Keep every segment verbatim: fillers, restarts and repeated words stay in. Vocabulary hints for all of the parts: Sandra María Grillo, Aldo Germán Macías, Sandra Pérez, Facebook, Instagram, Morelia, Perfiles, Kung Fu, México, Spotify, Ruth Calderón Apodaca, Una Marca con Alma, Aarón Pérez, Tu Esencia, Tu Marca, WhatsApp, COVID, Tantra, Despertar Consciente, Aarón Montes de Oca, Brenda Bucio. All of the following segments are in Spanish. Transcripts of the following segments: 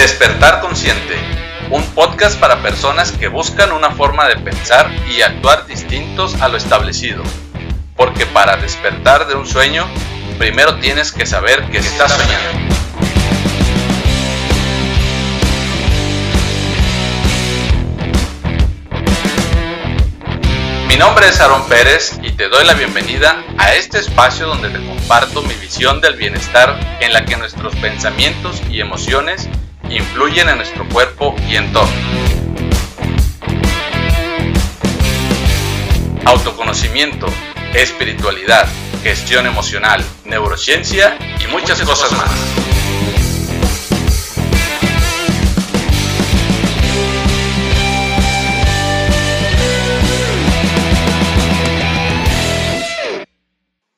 Despertar Consciente, un podcast para personas que buscan una forma de pensar y actuar distintos a lo establecido. Porque para despertar de un sueño, primero tienes que saber que estás soñando. Mi nombre es Aarón Pérez y te doy la bienvenida a este espacio donde te comparto mi visión del bienestar en la que nuestros pensamientos y emociones influyen en nuestro cuerpo y entorno. Autoconocimiento, espiritualidad, gestión emocional, neurociencia y muchas, muchas cosas más.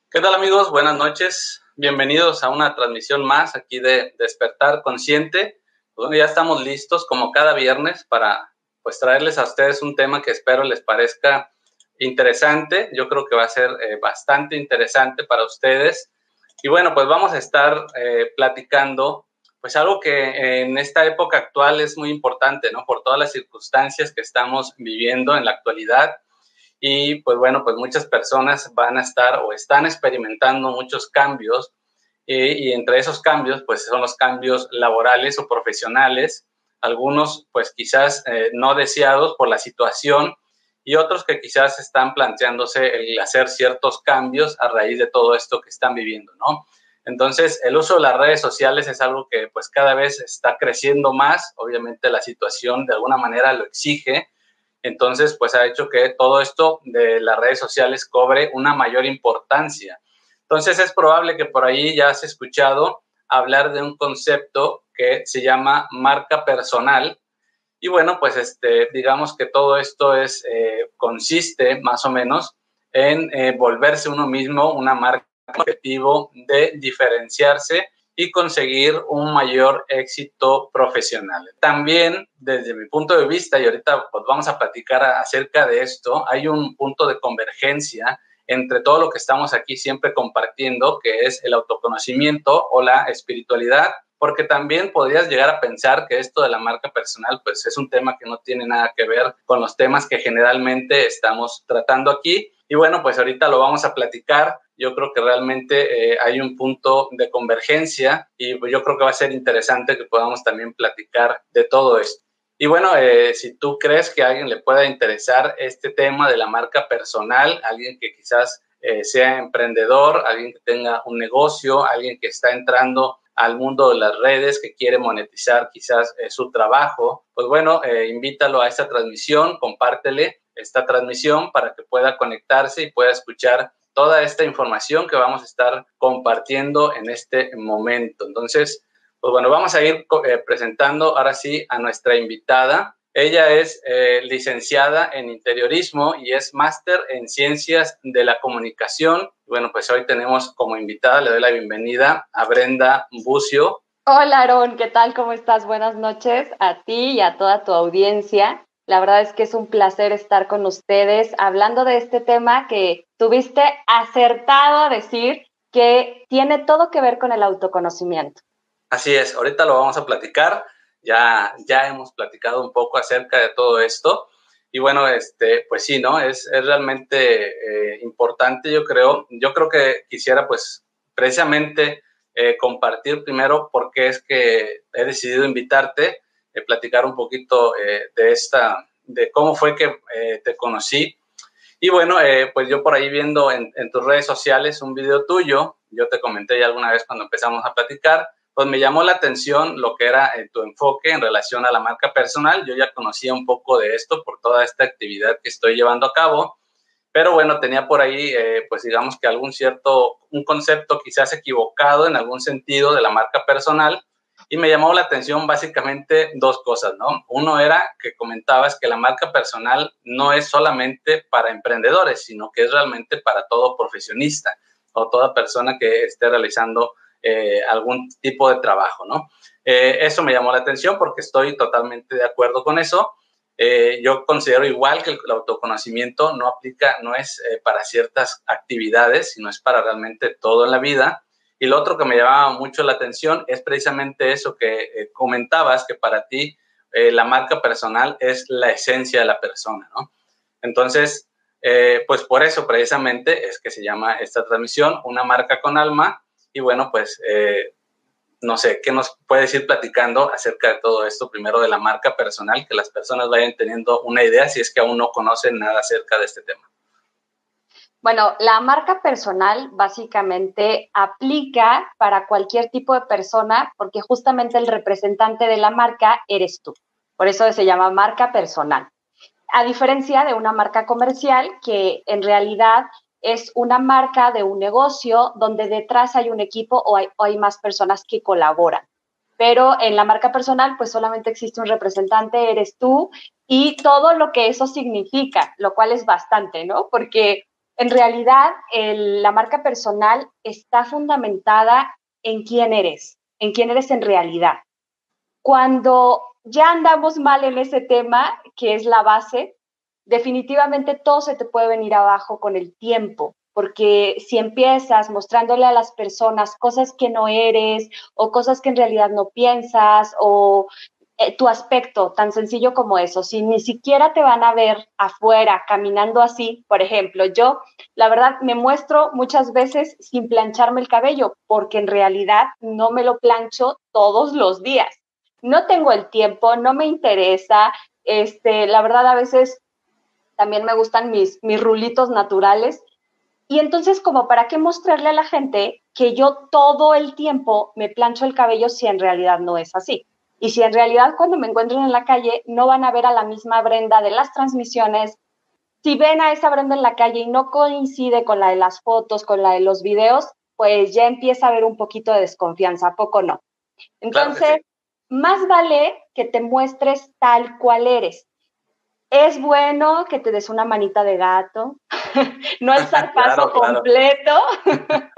¿Qué tal, amigos? Buenas noches. Bienvenidos a una transmisión más aquí de Despertar Consciente, donde ya estamos listos como cada viernes para pues traerles a ustedes un tema que espero les parezca interesante. Yo creo que va a ser eh, bastante interesante para ustedes. Y bueno, pues vamos a estar eh, platicando pues algo que en esta época actual es muy importante, ¿no? Por todas las circunstancias que estamos viviendo en la actualidad. Y pues bueno, pues muchas personas van a estar o están experimentando muchos cambios. Eh, y entre esos cambios, pues son los cambios laborales o profesionales. Algunos pues quizás eh, no deseados por la situación. Y otros que quizás están planteándose el hacer ciertos cambios a raíz de todo esto que están viviendo, ¿no? Entonces, el uso de las redes sociales es algo que, pues, cada vez está creciendo más. Obviamente, la situación de alguna manera lo exige. Entonces, pues, ha hecho que todo esto de las redes sociales cobre una mayor importancia. Entonces, es probable que por ahí ya has escuchado hablar de un concepto que se llama marca personal. Y bueno, pues este, digamos que todo esto es, eh, consiste más o menos en eh, volverse uno mismo una marca, objetivo de diferenciarse y conseguir un mayor éxito profesional. También, desde mi punto de vista, y ahorita pues, vamos a platicar acerca de esto, hay un punto de convergencia entre todo lo que estamos aquí siempre compartiendo, que es el autoconocimiento o la espiritualidad. Porque también podrías llegar a pensar que esto de la marca personal, pues es un tema que no tiene nada que ver con los temas que generalmente estamos tratando aquí. Y bueno, pues ahorita lo vamos a platicar. Yo creo que realmente eh, hay un punto de convergencia y yo creo que va a ser interesante que podamos también platicar de todo esto. Y bueno, eh, si tú crees que a alguien le pueda interesar este tema de la marca personal, alguien que quizás eh, sea emprendedor, alguien que tenga un negocio, alguien que está entrando al mundo de las redes, que quiere monetizar quizás eh, su trabajo, pues bueno, eh, invítalo a esta transmisión, compártele esta transmisión para que pueda conectarse y pueda escuchar toda esta información que vamos a estar compartiendo en este momento. Entonces, pues bueno, vamos a ir eh, presentando ahora sí a nuestra invitada. Ella es eh, licenciada en interiorismo y es máster en ciencias de la comunicación. Bueno, pues hoy tenemos como invitada, le doy la bienvenida a Brenda Bucio. Hola, Aarón, ¿qué tal? ¿Cómo estás? Buenas noches a ti y a toda tu audiencia. La verdad es que es un placer estar con ustedes hablando de este tema que tuviste acertado a decir que tiene todo que ver con el autoconocimiento. Así es, ahorita lo vamos a platicar. Ya, ya hemos platicado un poco acerca de todo esto y bueno, este, pues sí, ¿no? Es, es realmente eh, importante, yo creo. Yo creo que quisiera pues precisamente eh, compartir primero por qué es que he decidido invitarte, eh, platicar un poquito eh, de esta, de cómo fue que eh, te conocí. Y bueno, eh, pues yo por ahí viendo en, en tus redes sociales un video tuyo, yo te comenté ya alguna vez cuando empezamos a platicar, pues me llamó la atención lo que era eh, tu enfoque en relación a la marca personal. Yo ya conocía un poco de esto por toda esta actividad que estoy llevando a cabo, pero bueno, tenía por ahí, eh, pues digamos que algún cierto, un concepto quizás equivocado en algún sentido de la marca personal y me llamó la atención básicamente dos cosas, ¿no? Uno era que comentabas que la marca personal no es solamente para emprendedores, sino que es realmente para todo profesionista o toda persona que esté realizando Eh, algún tipo de trabajo, ¿no? Eh, eso me llamó la atención porque estoy totalmente de acuerdo con eso. Eh, yo considero igual que el, el autoconocimiento no aplica, no es eh, para ciertas actividades, sino es para realmente todo en la vida. Y lo otro que me llamaba mucho la atención es precisamente eso que eh, comentabas, que para ti eh, la marca personal es la esencia de la persona, ¿no? Entonces, eh, pues por eso precisamente es que se llama esta transmisión Una Marca con Alma. Y bueno, pues eh, no sé, ¿qué nos puedes ir platicando acerca de todo esto? Primero de la marca personal, que las personas vayan teniendo una idea si es que aún no conocen nada acerca de este tema. Bueno, la marca personal básicamente aplica para cualquier tipo de persona porque justamente el representante de la marca eres tú. Por eso se llama marca personal. A diferencia de una marca comercial, que en realidad es una marca de un negocio donde detrás hay un equipo o hay, o hay más personas que colaboran. Pero en la marca personal, pues solamente existe un representante, eres tú, y todo lo que eso significa, lo cual es bastante, ¿no? Porque en realidad, el, la marca personal está fundamentada en quién eres, en quién eres en realidad. Cuando ya andamos mal en ese tema, que es la base, definitivamente todo se te puede venir abajo con el tiempo, porque si empiezas mostrándole a las personas cosas que no eres o cosas que en realidad no piensas o eh, tu aspecto, tan sencillo como eso, si ni siquiera te van a ver afuera caminando así, por ejemplo, yo la verdad me muestro muchas veces sin plancharme el cabello, porque en realidad no me lo plancho todos los días. No tengo el tiempo, no me interesa, este, la verdad a veces también me gustan mis, mis rulitos naturales. Y entonces, como ¿para qué mostrarle a la gente que yo todo el tiempo me plancho el cabello si en realidad no es así? Y si en realidad cuando me encuentren en la calle no van a ver a la misma Brenda de las transmisiones, si ven a esa Brenda en la calle y no coincide con la de las fotos, con la de los videos, pues ya empieza a haber un poquito de desconfianza, ¿a poco no? Entonces, claro que sí. Más vale que te muestres tal cual eres. Es bueno que te des una manita de gato, no alzar paso claro, completo, claro.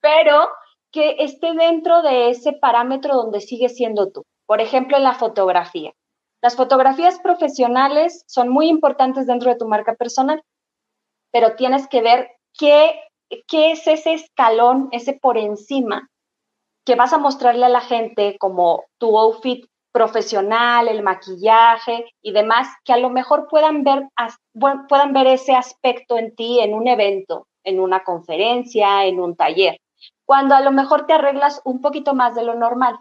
Pero que esté dentro de ese parámetro donde sigues siendo tú. Por ejemplo, en la fotografía. Las fotografías profesionales son muy importantes dentro de tu marca personal, pero tienes que ver qué, qué es ese escalón, ese por encima, que vas a mostrarle a la gente como tu outfit profesional, el maquillaje y demás, que a lo mejor puedan ver, puedan ver ese aspecto en ti en un evento, en una conferencia, en un taller, cuando a lo mejor te arreglas un poquito más de lo normal.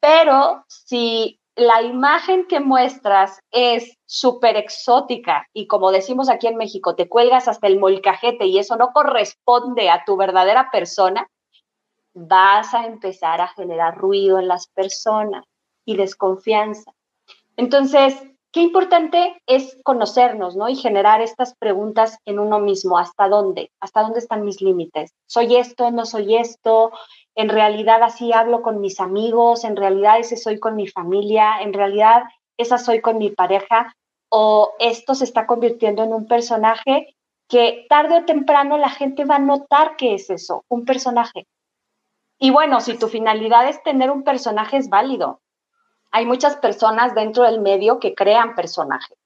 Pero si la imagen que muestras es súper exótica y, como decimos aquí en México, te cuelgas hasta el molcajete y eso no corresponde a tu verdadera persona, vas a empezar a generar ruido en las personas y desconfianza. Entonces, qué importante es conocernos, ¿no? Y generar estas preguntas en uno mismo. ¿Hasta dónde? ¿Hasta dónde están mis límites? ¿Soy esto? ¿No soy esto? ¿En realidad así hablo con mis amigos? ¿En realidad ese soy con mi familia? ¿En realidad esa soy con mi pareja? ¿O esto se está convirtiendo en un personaje que tarde o temprano la gente va a notar que es eso, un personaje? Y bueno, si tu finalidad es tener un personaje, es válido. Hay muchas personas dentro del medio que crean personajes,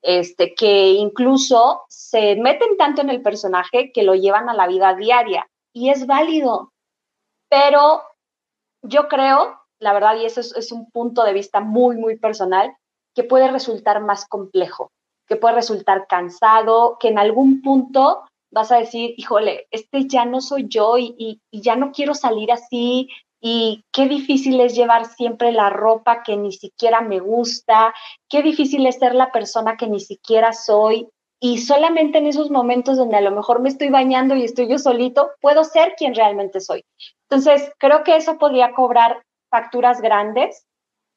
este, que incluso se meten tanto en el personaje que lo llevan a la vida diaria, y es válido. Pero yo creo, la verdad, y eso es, es un punto de vista muy, muy personal, que puede resultar más complejo, que puede resultar cansado, que en algún punto vas a decir, híjole, este ya no soy yo y, y, y ya no quiero salir así, y qué difícil es llevar siempre la ropa que ni siquiera me gusta, qué difícil es ser la persona que ni siquiera soy, y solamente en esos momentos donde a lo mejor me estoy bañando y estoy yo solito, puedo ser quien realmente soy. Entonces, creo que eso podría cobrar facturas grandes.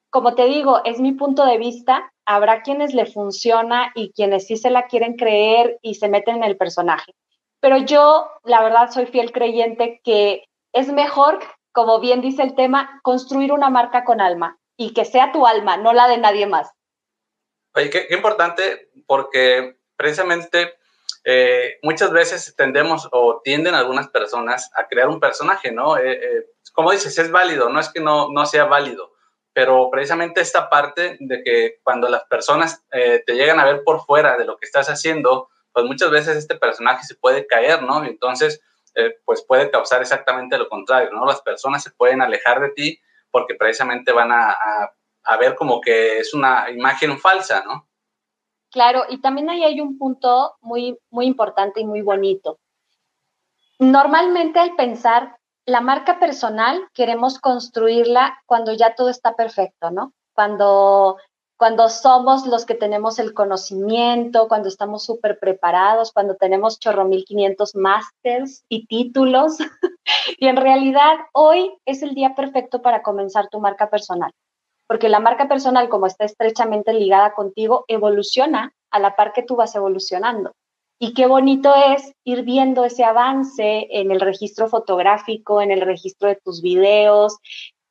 Como te digo, es mi punto de vista. Habrá quienes le funciona y quienes sí se la quieren creer y se meten en el personaje. Pero yo, la verdad, soy fiel creyente que es mejor, como bien dice el tema, construir una marca con alma y que sea tu alma, no la de nadie más. Oye, qué, qué importante, porque precisamente eh, muchas veces tendemos o tienden algunas personas a crear un personaje, ¿no? Eh, eh, como dices, es válido, no es que no, no sea válido, pero precisamente esta parte de que cuando las personas eh, te llegan a ver por fuera de lo que estás haciendo, pues muchas veces este personaje se puede caer, ¿no? Entonces, eh, pues puede causar exactamente lo contrario, ¿no? Las personas se pueden alejar de ti porque precisamente van a, a, a ver como que es una imagen falsa, ¿no? Claro, y también ahí hay un punto muy, muy importante y muy bonito. Normalmente al pensar la marca personal queremos construirla cuando ya todo está perfecto, ¿no? Cuando, cuando somos los que tenemos el conocimiento, cuando estamos súper preparados, cuando tenemos chorro mil quinientos másters y títulos. Y en realidad hoy es el día perfecto para comenzar tu marca personal. Porque la marca personal, como está estrechamente ligada contigo, evoluciona a la par que tú vas evolucionando. Y qué bonito es ir viendo ese avance en el registro fotográfico, en el registro de tus videos,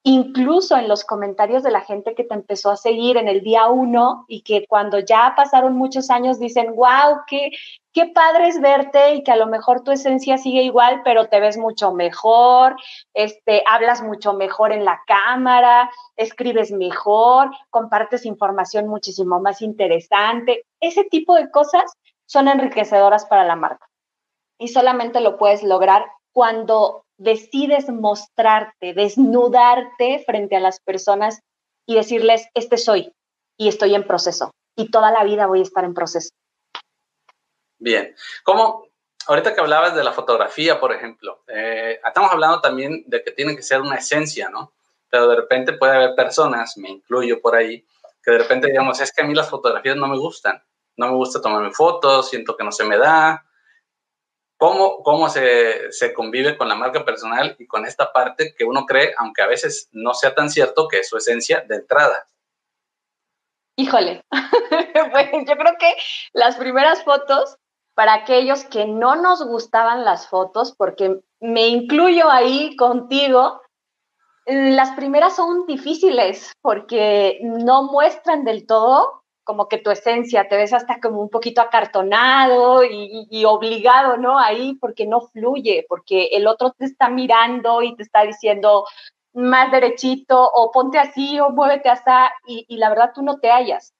incluso en los comentarios de la gente que te empezó a seguir en el día uno y que cuando ya pasaron muchos años dicen, wow, qué, qué padre es verte, y que a lo mejor tu esencia sigue igual, pero te ves mucho mejor, este, hablas mucho mejor en la cámara, escribes mejor, compartes información muchísimo más interesante. Ese tipo de cosas son enriquecedoras para la marca y solamente lo puedes lograr cuando decides mostrarte, desnudarte frente a las personas y decirles, este soy y estoy en proceso y toda la vida voy a estar en proceso. Bien, como ahorita que hablabas de la fotografía, por ejemplo, eh, estamos hablando también de que tiene que ser una esencia, ¿no? Pero de repente puede haber personas, me incluyo por ahí, que de repente digamos, es que a mí las fotografías no me gustan. No me gusta tomarme fotos, siento que no se me da. ¿Cómo, cómo se, se convive con la marca personal y con esta parte que uno cree, aunque a veces no sea tan cierto, que es su esencia de entrada? Híjole, pues yo creo que las primeras fotos, para aquellos que no nos gustaban las fotos, porque me incluyo ahí contigo, las primeras son difíciles porque no muestran del todo como que tu esencia, te ves hasta como un poquito acartonado y, y obligado, ¿no? Ahí porque no fluye, porque el otro te está mirando y te está diciendo más derechito o ponte así o muévete así y, y la verdad tú no te hallas.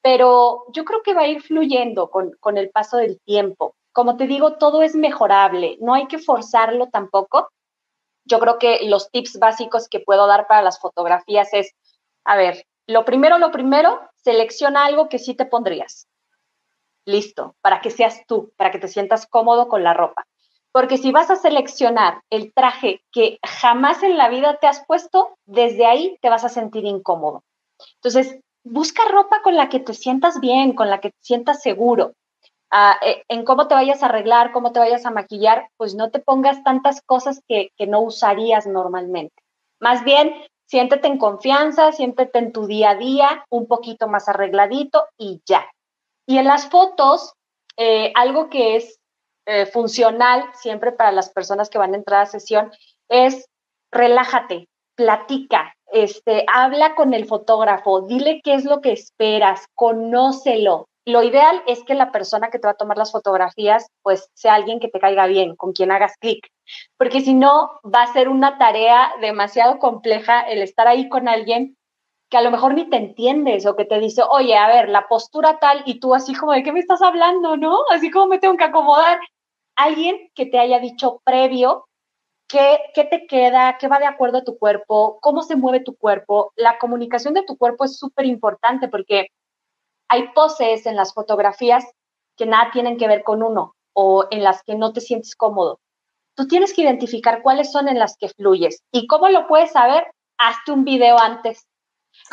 Pero yo creo que va a ir fluyendo con, con el paso del tiempo. Como te digo, todo es mejorable, no hay que forzarlo tampoco. Yo creo que los tips básicos que puedo dar para las fotografías es, a ver, lo primero, lo primero, selecciona algo que sí te pondrías. Listo, para que seas tú, para que te sientas cómodo con la ropa. Porque si vas a seleccionar el traje que jamás en la vida te has puesto, desde ahí te vas a sentir incómodo. Entonces, busca ropa con la que te sientas bien, con la que te sientas seguro. Ah, en cómo te vayas a arreglar, cómo te vayas a maquillar, pues no te pongas tantas cosas que, que no usarías normalmente. Más bien, siéntete en confianza, siéntete en tu día a día, un poquito más arregladito y ya. Y en las fotos, eh, algo que es eh, funcional siempre para las personas que van a entrar a sesión es relájate, platica, este, habla con el fotógrafo, dile qué es lo que esperas, conócelo. Lo ideal es que la persona que te va a tomar las fotografías pues sea alguien que te caiga bien, con quien hagas clic. Porque si no, va a ser una tarea demasiado compleja el estar ahí con alguien que a lo mejor ni te entiendes o que te dice, oye, a ver, la postura tal, y tú así como, ¿de qué me estás hablando, no? Así como me tengo que acomodar. Alguien que te haya dicho previo qué, qué te queda, qué va de acuerdo a tu cuerpo, cómo se mueve tu cuerpo. La comunicación de tu cuerpo es súper importante porque hay poses en las fotografías que nada tienen que ver con uno o en las que no te sientes cómodo. Tú tienes que identificar cuáles son en las que fluyes. ¿Y cómo lo puedes saber? Hazte un video antes.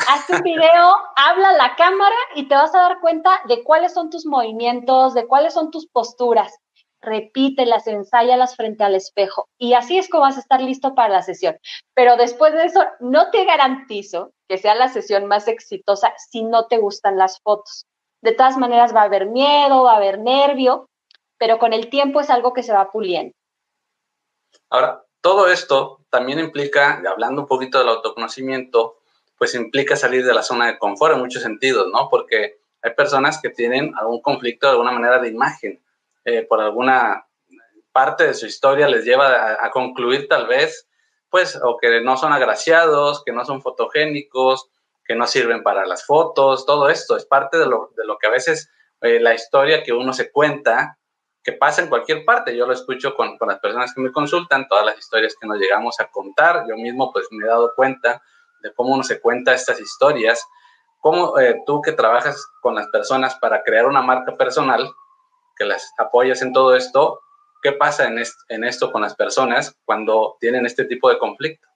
Hazte un video, habla a la cámara y te vas a dar cuenta de cuáles son tus movimientos, de cuáles son tus posturas. Repítelas, ensáyalas frente al espejo. Y así es como vas a estar listo para la sesión. Pero después de eso, no te garantizo que sea la sesión más exitosa si no te gustan las fotos. De todas maneras, va a haber miedo, va a haber nervio, pero con el tiempo es algo que se va puliendo. Ahora, todo esto también implica, hablando un poquito del autoconocimiento, pues implica salir de la zona de confort en muchos sentidos, ¿no? Porque hay personas que tienen algún conflicto de alguna manera de imagen. Eh, por alguna parte de su historia les lleva a, a concluir tal vez, pues, o que no son agraciados, que no son fotogénicos, que no sirven para las fotos, todo esto es parte de lo, de lo que a veces eh, la historia que uno se cuenta, que pasa en cualquier parte. Yo lo escucho con, con las personas que me consultan, todas las historias que nos llegamos a contar. Yo mismo pues me he dado cuenta de cómo uno se cuenta estas historias. Cómo eh, tú que trabajas con las personas para crear una marca personal, que las apoyas en todo esto, ¿qué pasa en, est en esto con las personas cuando tienen este tipo de conflicto?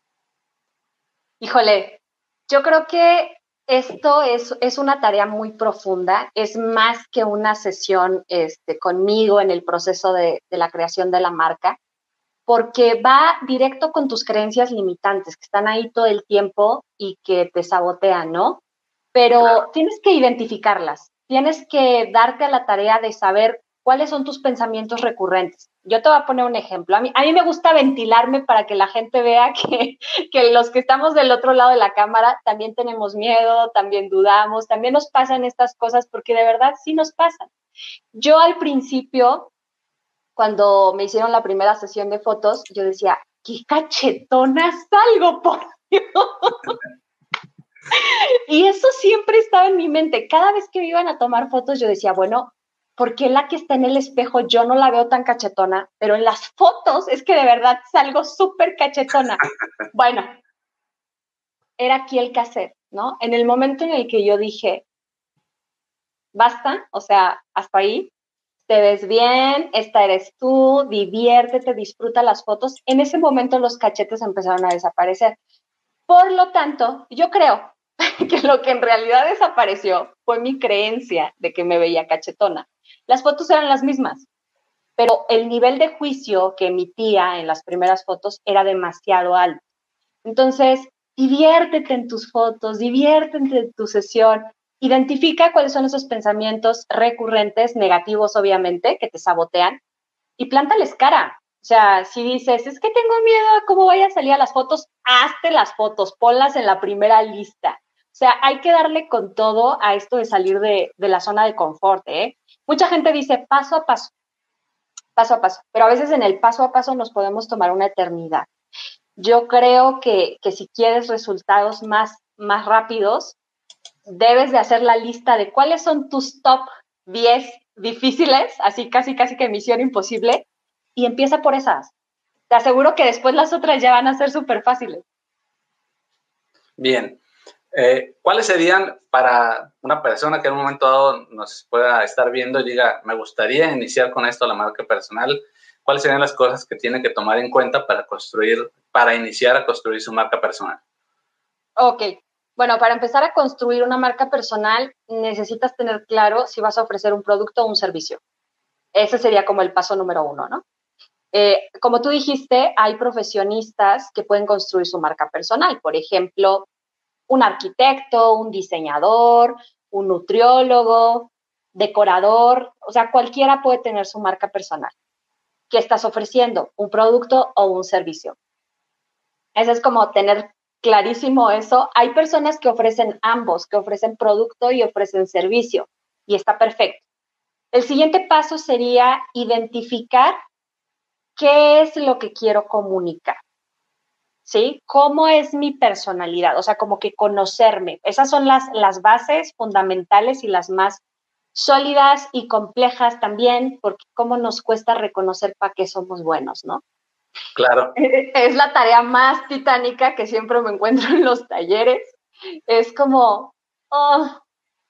Híjole, yo creo que esto es, es una tarea muy profunda, es más que una sesión este, conmigo en el proceso de, de la creación de la marca, porque va directo con tus creencias limitantes que están ahí todo el tiempo y que te sabotean, ¿no? Pero claro, tienes que identificarlas, tienes que darte a la tarea de saber cuáles son tus pensamientos recurrentes. Yo te voy a poner un ejemplo. A mí, a mí me gusta ventilarme para que la gente vea que, que los que estamos del otro lado de la cámara también tenemos miedo, también dudamos, también nos pasan estas cosas, porque de verdad sí nos pasan. Yo al principio, cuando me hicieron la primera sesión de fotos, yo decía, ¡qué cachetona salgo, por Dios! Y eso siempre estaba en mi mente. Cada vez que me iban a tomar fotos, yo decía, bueno, ¿por qué la que está en el espejo yo no la veo tan cachetona? Pero en las fotos es que de verdad salgo súper cachetona. Bueno, era aquí el cassette, ¿no? En el momento en el que yo dije, basta, o sea, hasta ahí, te ves bien, esta eres tú, diviértete, disfruta las fotos. En ese momento los cachetes empezaron a desaparecer. Por lo tanto, yo creo que lo que en realidad desapareció fue mi creencia de que me veía cachetona. Las fotos eran las mismas, pero el nivel de juicio que emitía en las primeras fotos era demasiado alto. Entonces, diviértete en tus fotos, diviértete en tu sesión, identifica cuáles son esos pensamientos recurrentes, negativos obviamente, que te sabotean, y plántales cara. O sea, si dices, es que tengo miedo a cómo vaya a salir a las fotos, hazte las fotos, ponlas en la primera lista. O sea, hay que darle con todo a esto de salir de, de la zona de confort, ¿eh? Mucha gente dice paso a paso, paso a paso, pero a veces en el paso a paso nos podemos tomar una eternidad. Yo creo que, que si quieres resultados más, más rápidos, debes de hacer la lista de cuáles son tus top diez difíciles, así casi casi que misión imposible, y empieza por esas. Te aseguro que después las otras ya van a ser súper fáciles. Bien. Eh, ¿Cuáles serían para una persona que en un momento dado nos pueda estar viendo y diga, me gustaría iniciar con esto la marca personal? ¿Cuáles serían las cosas que tiene que tomar en cuenta para construir, para iniciar a construir su marca personal? Ok, bueno, para empezar a construir una marca personal necesitas tener claro si vas a ofrecer un producto o un servicio. Ese sería como el paso número uno, ¿no? Eh, como tú dijiste, hay profesionistas que pueden construir su marca personal. Por ejemplo, un arquitecto, un diseñador, un nutriólogo, decorador, o sea, cualquiera puede tener su marca personal. ¿Qué estás ofreciendo? ¿Un producto o un servicio? Eso es como tener clarísimo eso. Hay personas que ofrecen ambos, que ofrecen producto y ofrecen servicio, y está perfecto. El siguiente paso sería identificar qué es lo que quiero comunicar. ¿Sí? ¿Cómo es mi personalidad? O sea, como que conocerme. Esas son las, las bases fundamentales y las más sólidas y complejas también, porque cómo nos cuesta reconocer para qué somos buenos, ¿no? Claro. Es la tarea más titánica que siempre me encuentro en los talleres. Es como... Oh,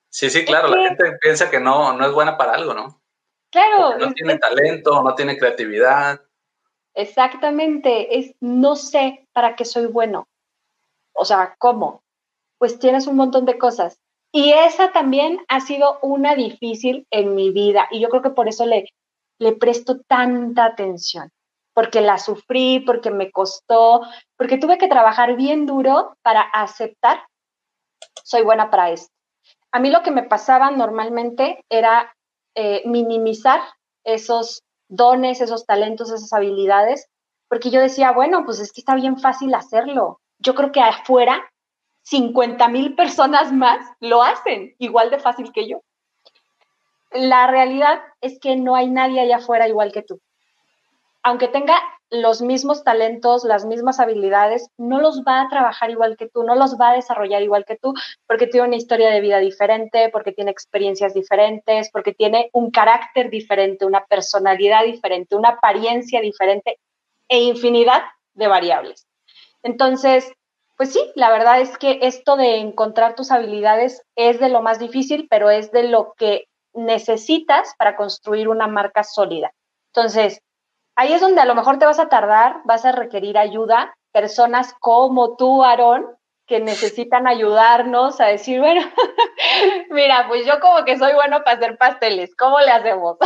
sí, sí, claro. La que... gente piensa que no, no es buena para algo, ¿no? Claro. Porque no tiene talento, no tiene creatividad. Exactamente, es no sé para qué soy bueno. O sea, ¿cómo? Pues tienes un montón de cosas. Y esa también ha sido una difícil en mi vida. Y yo creo que por eso le, le presto tanta atención. Porque la sufrí, porque me costó, porque tuve que trabajar bien duro para aceptar, soy buena para esto. A mí lo que me pasaba normalmente era eh, minimizar esos dones, esos talentos, esas habilidades, porque yo decía, bueno, pues es que está bien fácil hacerlo. Yo creo que afuera cincuenta mil personas más lo hacen igual de fácil que yo. La realidad es que no hay nadie allá afuera igual que tú. Aunque tenga los mismos talentos, las mismas habilidades, no los va a trabajar igual que tú, no los va a desarrollar igual que tú, porque tiene una historia de vida diferente, porque tiene experiencias diferentes, porque tiene un carácter diferente, una personalidad diferente, una apariencia diferente e infinidad de variables. Entonces, pues sí, la verdad es que esto de encontrar tus habilidades es de lo más difícil, pero es de lo que necesitas para construir una marca sólida. Entonces, ahí es donde a lo mejor te vas a tardar, vas a requerir ayuda, personas como tú, Aarón, que necesitan ayudarnos a decir, bueno, mira, pues yo como que soy bueno para hacer pasteles, ¿cómo le hacemos?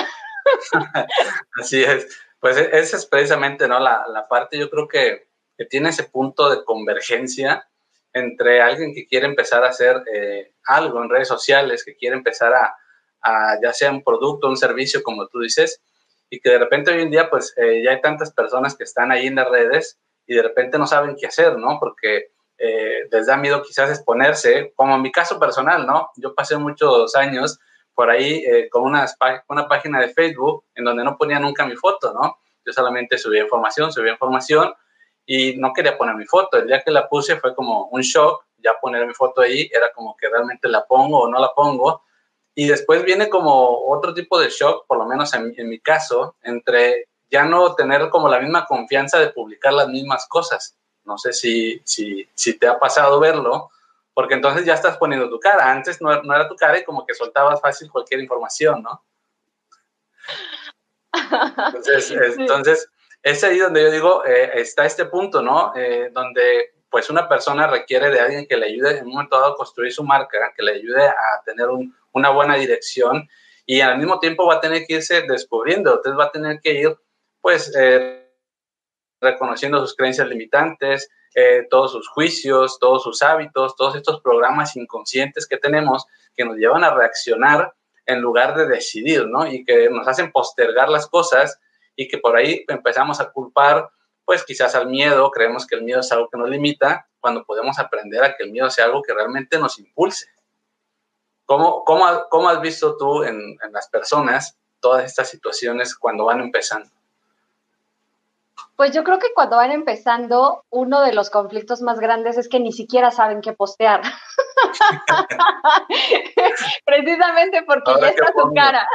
Así es, pues esa es precisamente, ¿no? la, la parte, yo creo que, que tiene ese punto de convergencia entre alguien que quiere empezar a hacer eh, algo en redes sociales, que quiere empezar a, a ya sea un producto, un servicio, como tú dices, y que de repente hoy en día, pues, eh, ya hay tantas personas que están ahí en las redes y de repente no saben qué hacer, ¿no? Porque eh, les da miedo quizás exponerse, como en mi caso personal, ¿no? Yo pasé muchos años por ahí eh, con una, una página de Facebook en donde no ponía nunca mi foto, ¿no? Yo solamente subía información, subía información y no quería poner mi foto. El día que la puse fue como un shock, ya poner mi foto ahí era como que realmente la pongo o no la pongo. Y después viene como otro tipo de shock, por lo menos en, en mi caso, entre ya no tener como la misma confianza de publicar las mismas cosas. No sé si, si, si te ha pasado verlo, porque entonces ya estás poniendo tu cara. Antes no, no era tu cara y como que soltabas fácil cualquier información, ¿no? Entonces, sí. entonces es ahí donde yo digo, eh, está este punto, ¿no? Eh, donde... pues una persona requiere de alguien que le ayude en un momento dado a construir su marca, que le ayude a tener un, una buena dirección y al mismo tiempo va a tener que irse descubriendo. Entonces va a tener que ir, pues, eh, reconociendo sus creencias limitantes, eh, todos sus juicios, todos sus hábitos, todos estos programas inconscientes que tenemos que nos llevan a reaccionar en lugar de decidir, ¿no? Y que nos hacen postergar las cosas y que por ahí empezamos a culpar, pues quizás al miedo, creemos que el miedo es algo que nos limita, cuando podemos aprender a que el miedo sea algo que realmente nos impulse. ¿Cómo, cómo, cómo has visto tú en, en las personas todas estas situaciones cuando van empezando? Pues yo creo que cuando van empezando, uno de los conflictos más grandes es que ni siquiera saben qué postear. Precisamente porque ahora ya está su cara.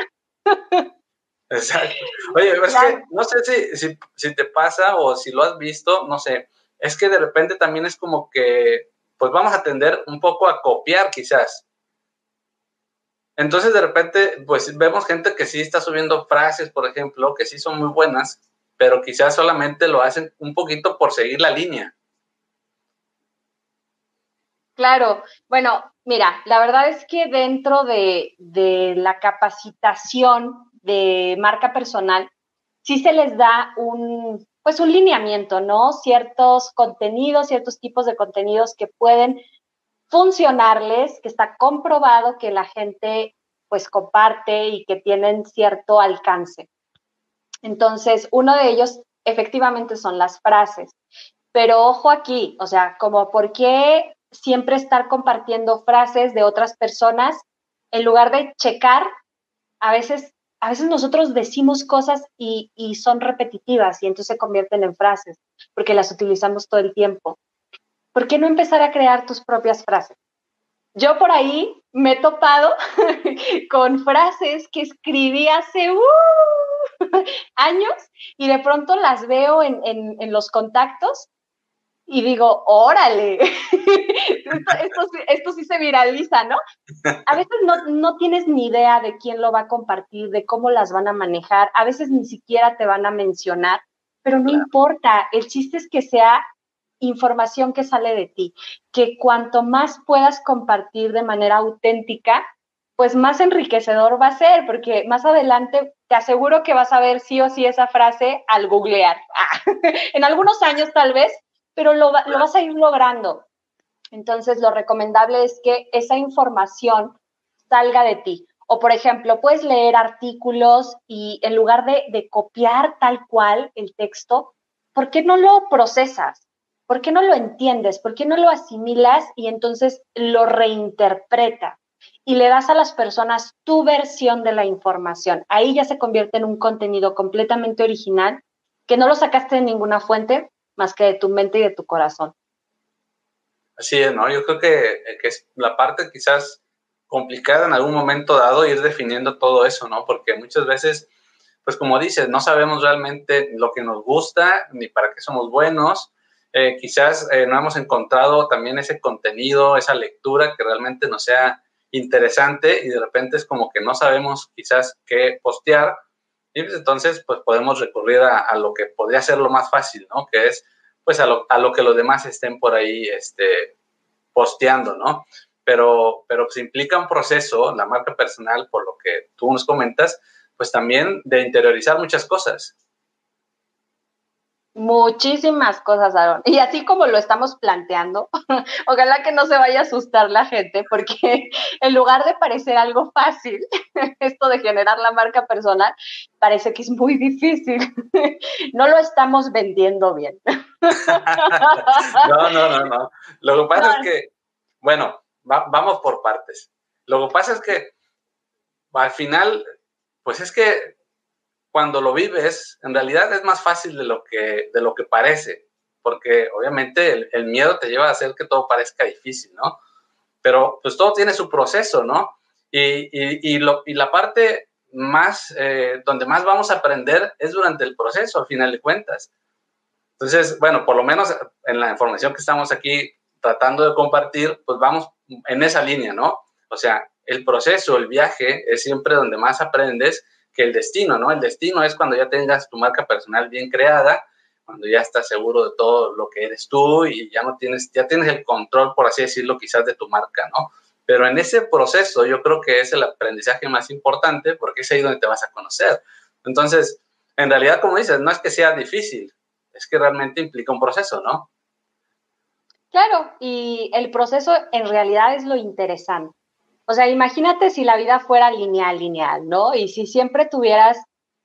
Exacto. Oye, es que no sé si, si, si te pasa o si lo has visto, no sé, es que de repente también es como que, pues vamos a tender un poco a copiar quizás. Entonces de repente, pues vemos gente que sí está subiendo frases, por ejemplo, que sí son muy buenas, pero quizás solamente lo hacen un poquito por seguir la línea. Claro, bueno, mira, la verdad es que dentro de, de la capacitación de marca personal, sí se les da un, pues un lineamiento, ¿no? Ciertos contenidos, ciertos tipos de contenidos que pueden funcionarles, que está comprobado que la gente, pues, comparte y que tienen cierto alcance. Entonces, uno de ellos efectivamente son las frases. Pero ojo aquí, o sea, como ¿por qué siempre estar compartiendo frases de otras personas en lugar de checar? A veces... A veces nosotros decimos cosas y, y son repetitivas y entonces se convierten en frases porque las utilizamos todo el tiempo. ¿Por qué no empezar a crear tus propias frases? Yo por ahí me he topado con frases que escribí hace uh, años y de pronto las veo en, en, en los contactos y digo, órale, esto, esto, esto sí se viraliza, ¿no? A veces no, no tienes ni idea de quién lo va a compartir, de cómo las van a manejar, a veces ni siquiera te van a mencionar, pero no claro. importa, el chiste es que sea información que sale de ti, que cuanto más puedas compartir de manera auténtica, pues más enriquecedor va a ser, porque más adelante te aseguro que vas a ver sí o sí esa frase al googlear. Ah, en algunos años tal vez, pero lo, lo vas a ir logrando. Entonces, lo recomendable es que esa información salga de ti. O, por ejemplo, puedes leer artículos y en lugar de, de copiar tal cual el texto, ¿por qué no lo procesas? ¿Por qué no lo entiendes? ¿Por qué no lo asimilas y entonces lo reinterpretas? Y le das a las personas tu versión de la información. Ahí ya se convierte en un contenido completamente original que no lo sacaste de ninguna fuente más que de tu mente y de tu corazón. Así es, ¿no? Yo creo que, que es la parte quizás complicada en algún momento dado ir definiendo todo eso, ¿no? Porque muchas veces, pues como dices, no sabemos realmente lo que nos gusta ni para qué somos buenos. Eh, quizás eh, no hemos encontrado también ese contenido, esa lectura que realmente nos sea interesante, y de repente es como que no sabemos quizás qué postear, y pues entonces pues podemos recurrir a, a lo que podría ser lo más fácil, ¿no? Que es pues a lo, a lo que los demás estén por ahí este, posteando, ¿no? Pero, pero pues implica un proceso, la marca personal, por lo que tú nos comentas, pues también de interiorizar muchas cosas. Muchísimas cosas, Aarón. Y así como lo estamos planteando, ojalá que no se vaya a asustar la gente, porque en lugar de parecer algo fácil, esto de generar la marca personal, parece que es muy difícil. No lo estamos vendiendo bien. No, no, no, no. Lo que pasa no. es que, bueno, va, vamos por partes. Lo que pasa es que al final, pues es que cuando lo vives, en realidad es más fácil de lo que, de lo que parece, porque obviamente el, el miedo te lleva a hacer que todo parezca difícil, ¿no? Pero pues todo tiene su proceso, ¿no? Y, y, y, lo, y la parte más, eh, donde más vamos a aprender es durante el proceso, al final de cuentas. Entonces, bueno, por lo menos en la información que estamos aquí tratando de compartir, pues vamos en esa línea, ¿no? O sea, el proceso, el viaje, es siempre donde más aprendes, que el destino, ¿no? El destino es cuando ya tengas tu marca personal bien creada, cuando ya estás seguro de todo lo que eres tú y ya no tienes, ya tienes el control, por así decirlo, quizás de tu marca, ¿no? Pero en ese proceso yo creo que es el aprendizaje más importante, porque es ahí donde te vas a conocer. Entonces, en realidad, como dices, no es que sea difícil, es que realmente implica un proceso, ¿no? Claro, y el proceso en realidad es lo interesante. O sea, imagínate si la vida fuera lineal, lineal, ¿no? Y si siempre tuvieras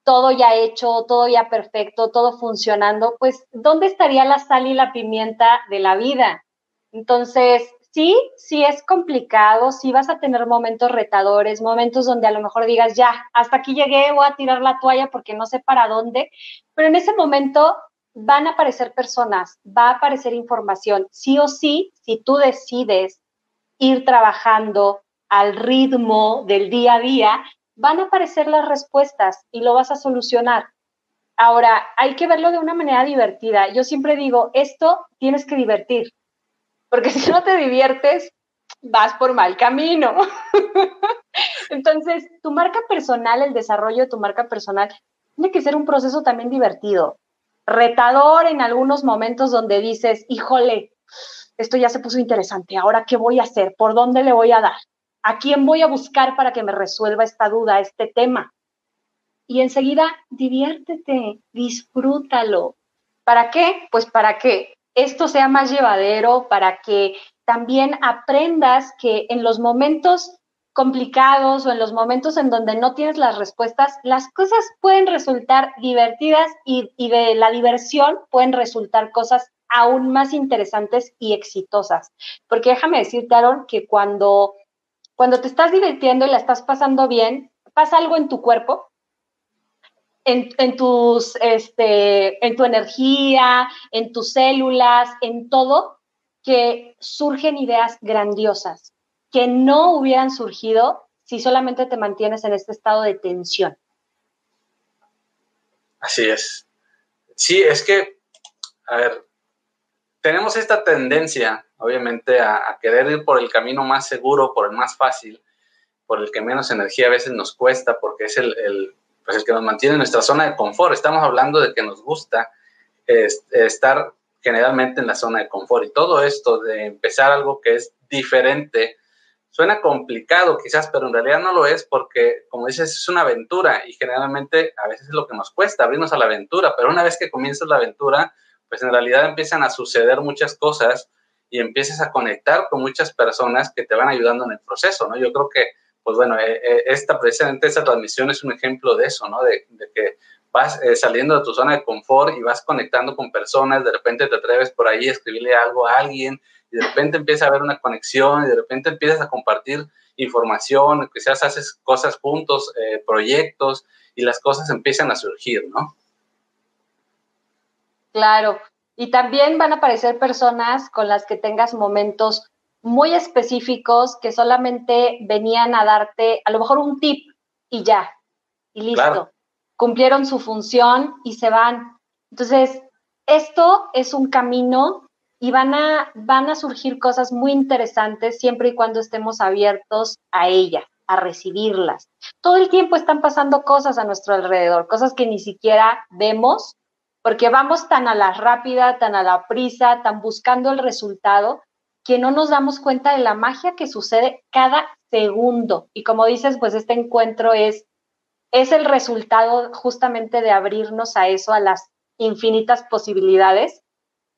todo ya hecho, todo ya perfecto, todo funcionando, pues, ¿dónde estaría la sal y la pimienta de la vida? Entonces, sí, sí es complicado, sí vas a tener momentos retadores, momentos donde a lo mejor digas, ya, hasta aquí llegué, voy a tirar la toalla porque no sé para dónde, pero en ese momento van a aparecer personas, va a aparecer información. Sí o sí, si tú decides ir trabajando al ritmo del día a día, van a aparecer las respuestas y lo vas a solucionar. Ahora, hay que verlo de una manera divertida. Yo siempre digo, esto tienes que divertir, porque si no te diviertes, vas por mal camino. Entonces, tu marca personal, el desarrollo de tu marca personal, tiene que ser un proceso también divertido, retador en algunos momentos donde dices, híjole, esto ya se puso interesante, ¿ahora qué voy a hacer? ¿Por dónde le voy a dar? ¿A quién voy a buscar para que me resuelva esta duda, este tema? Y enseguida, diviértete, disfrútalo. ¿Para qué? Pues para que esto sea más llevadero, para que también aprendas que en los momentos complicados o en los momentos en donde no tienes las respuestas, las cosas pueden resultar divertidas y, y de la diversión pueden resultar cosas aún más interesantes y exitosas. Porque déjame decirte, Aarón, que cuando... Cuando te estás divirtiendo y la estás pasando bien, pasa algo en tu cuerpo, en, en, tus, este, en tu energía, en tus células, en todo, que surgen ideas grandiosas que no hubieran surgido si solamente te mantienes en este estado de tensión. Así es. Sí, es que, a ver, tenemos esta tendencia, obviamente, a, a querer ir por el camino más seguro, por el más fácil, por el que menos energía a veces nos cuesta, porque es el, el, pues el que nos mantiene en nuestra zona de confort. Estamos hablando de que nos gusta eh, estar generalmente en la zona de confort. Y todo esto de empezar algo que es diferente, suena complicado quizás, pero en realidad no lo es, porque, como dices, es una aventura y generalmente a veces es lo que nos cuesta, abrirnos a la aventura. Pero una vez que comienzas la aventura, pues en realidad empiezan a suceder muchas cosas y empiezas a conectar con muchas personas que te van ayudando en el proceso, ¿no? Yo creo que, pues bueno, esta, precisamente esta transmisión es un ejemplo de eso, ¿no? De, de que vas eh, saliendo de tu zona de confort y vas conectando con personas, de repente te atreves por ahí a escribirle algo a alguien, y de repente empieza a haber una conexión, y de repente empiezas a compartir información, quizás haces cosas juntos, eh, proyectos, y las cosas empiezan a surgir, ¿no? Claro, y también van a aparecer personas con las que tengas momentos muy específicos que solamente venían a darte a lo mejor un tip y ya, y listo. Claro. Cumplieron su función y se van. Entonces, esto es un camino y van a, van a surgir cosas muy interesantes siempre y cuando estemos abiertos a ellas, a recibirlas. Todo el tiempo están pasando cosas a nuestro alrededor, cosas que ni siquiera vemos, porque vamos tan a la rápida, tan a la prisa, tan buscando el resultado, que no nos damos cuenta de la magia que sucede cada segundo. Y como dices, pues este encuentro es, es el resultado justamente de abrirnos a eso, a las infinitas posibilidades.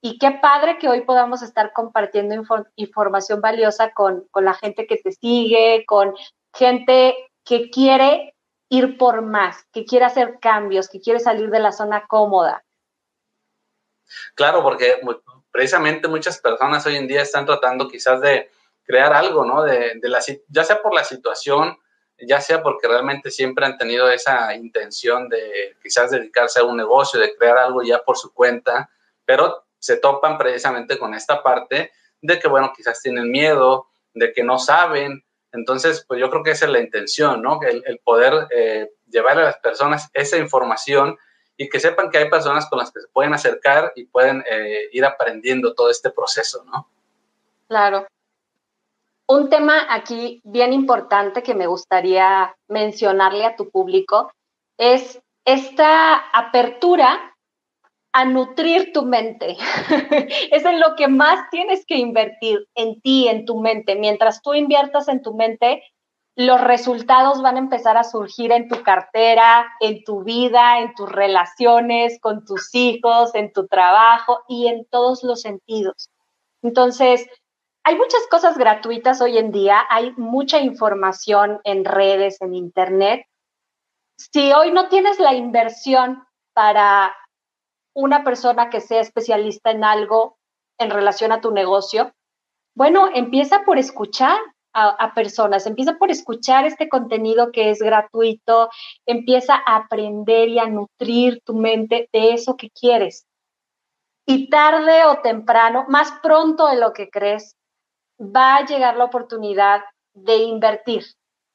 Y qué padre que hoy podamos estar compartiendo infor- información valiosa con, con la gente que te sigue, con gente que quiere ir por más, que quiere hacer cambios, que quiere salir de la zona cómoda. Claro, porque precisamente muchas personas hoy en día están tratando quizás de crear algo, ¿no? De, de la, ya sea por la situación, ya sea porque realmente siempre han tenido esa intención de quizás dedicarse a un negocio, de crear algo ya por su cuenta, pero se topan precisamente con esta parte de que, bueno, quizás tienen miedo, de que no saben. Entonces, pues yo creo que esa es la intención, ¿no? El, el poder eh, llevarle a las personas esa información y que sepan que hay personas con las que se pueden acercar y pueden eh, ir aprendiendo todo este proceso, ¿no? Claro. Un tema aquí bien importante que me gustaría mencionarle a tu público es esta apertura a nutrir tu mente. Es en lo que más tienes que invertir, en ti, en tu mente. Mientras tú inviertas en tu mente, los resultados van a empezar a surgir en tu cartera, en tu vida, en tus relaciones, con tus hijos, en tu trabajo y en todos los sentidos. Entonces, hay muchas cosas gratuitas hoy en día, hay mucha información en redes, en internet. Si hoy no tienes la inversión para una persona que sea especialista en algo en relación a tu negocio, bueno, empieza por escuchar A, a personas, empieza por escuchar este contenido que es gratuito, empieza a aprender y a nutrir tu mente de eso que quieres. Y tarde o temprano, más pronto de lo que crees, va a llegar la oportunidad de invertir,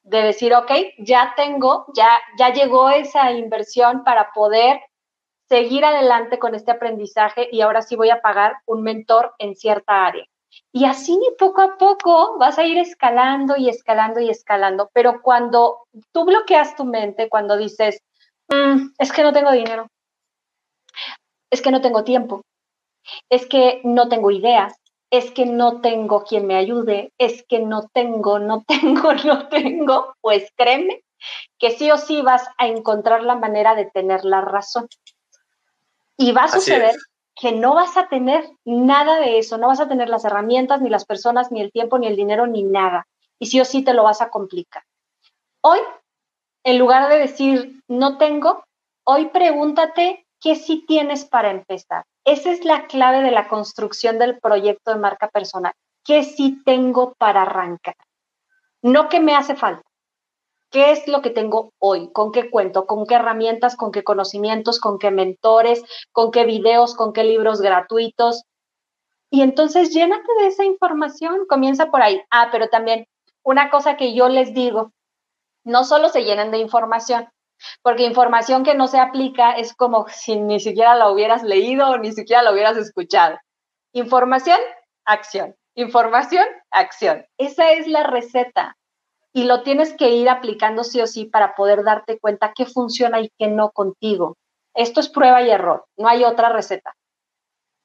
de decir, ok, ya tengo, ya, ya llegó esa inversión para poder seguir adelante con este aprendizaje y ahora sí voy a pagar un mentor en cierta área. Y así poco a poco vas a ir escalando y escalando y escalando. Pero cuando tú bloqueas tu mente, cuando dices, mm, es que no tengo dinero, es que no tengo tiempo, es que no tengo ideas, es que no tengo quien me ayude, es que no tengo, no tengo, no tengo, pues créeme que sí o sí vas a encontrar la manera de tener la razón. Y va a suceder que no vas a tener nada de eso, no vas a tener las herramientas, ni las personas, ni el tiempo, ni el dinero, ni nada. Y sí o sí te lo vas a complicar. Hoy, en lugar de decir no tengo, hoy pregúntate qué sí tienes para empezar. Esa es la clave de la construcción del proyecto de marca personal. ¿Qué sí tengo para arrancar? No qué me hace falta. ¿Qué es lo que tengo hoy? ¿Con qué cuento? ¿Con qué herramientas? ¿Con qué conocimientos? ¿Con qué mentores? ¿Con qué videos? ¿Con qué libros gratuitos? Y entonces llénate de esa información, comienza por ahí. Ah, pero también una cosa que yo les digo, no solo se llenen de información, porque información que no se aplica es como si ni siquiera la hubieras leído o ni siquiera la hubieras escuchado. Información, acción. Información, acción. Esa es la receta. Y lo tienes que ir aplicando sí o sí para poder darte cuenta qué funciona y qué no contigo. Esto es prueba y error, no hay otra receta.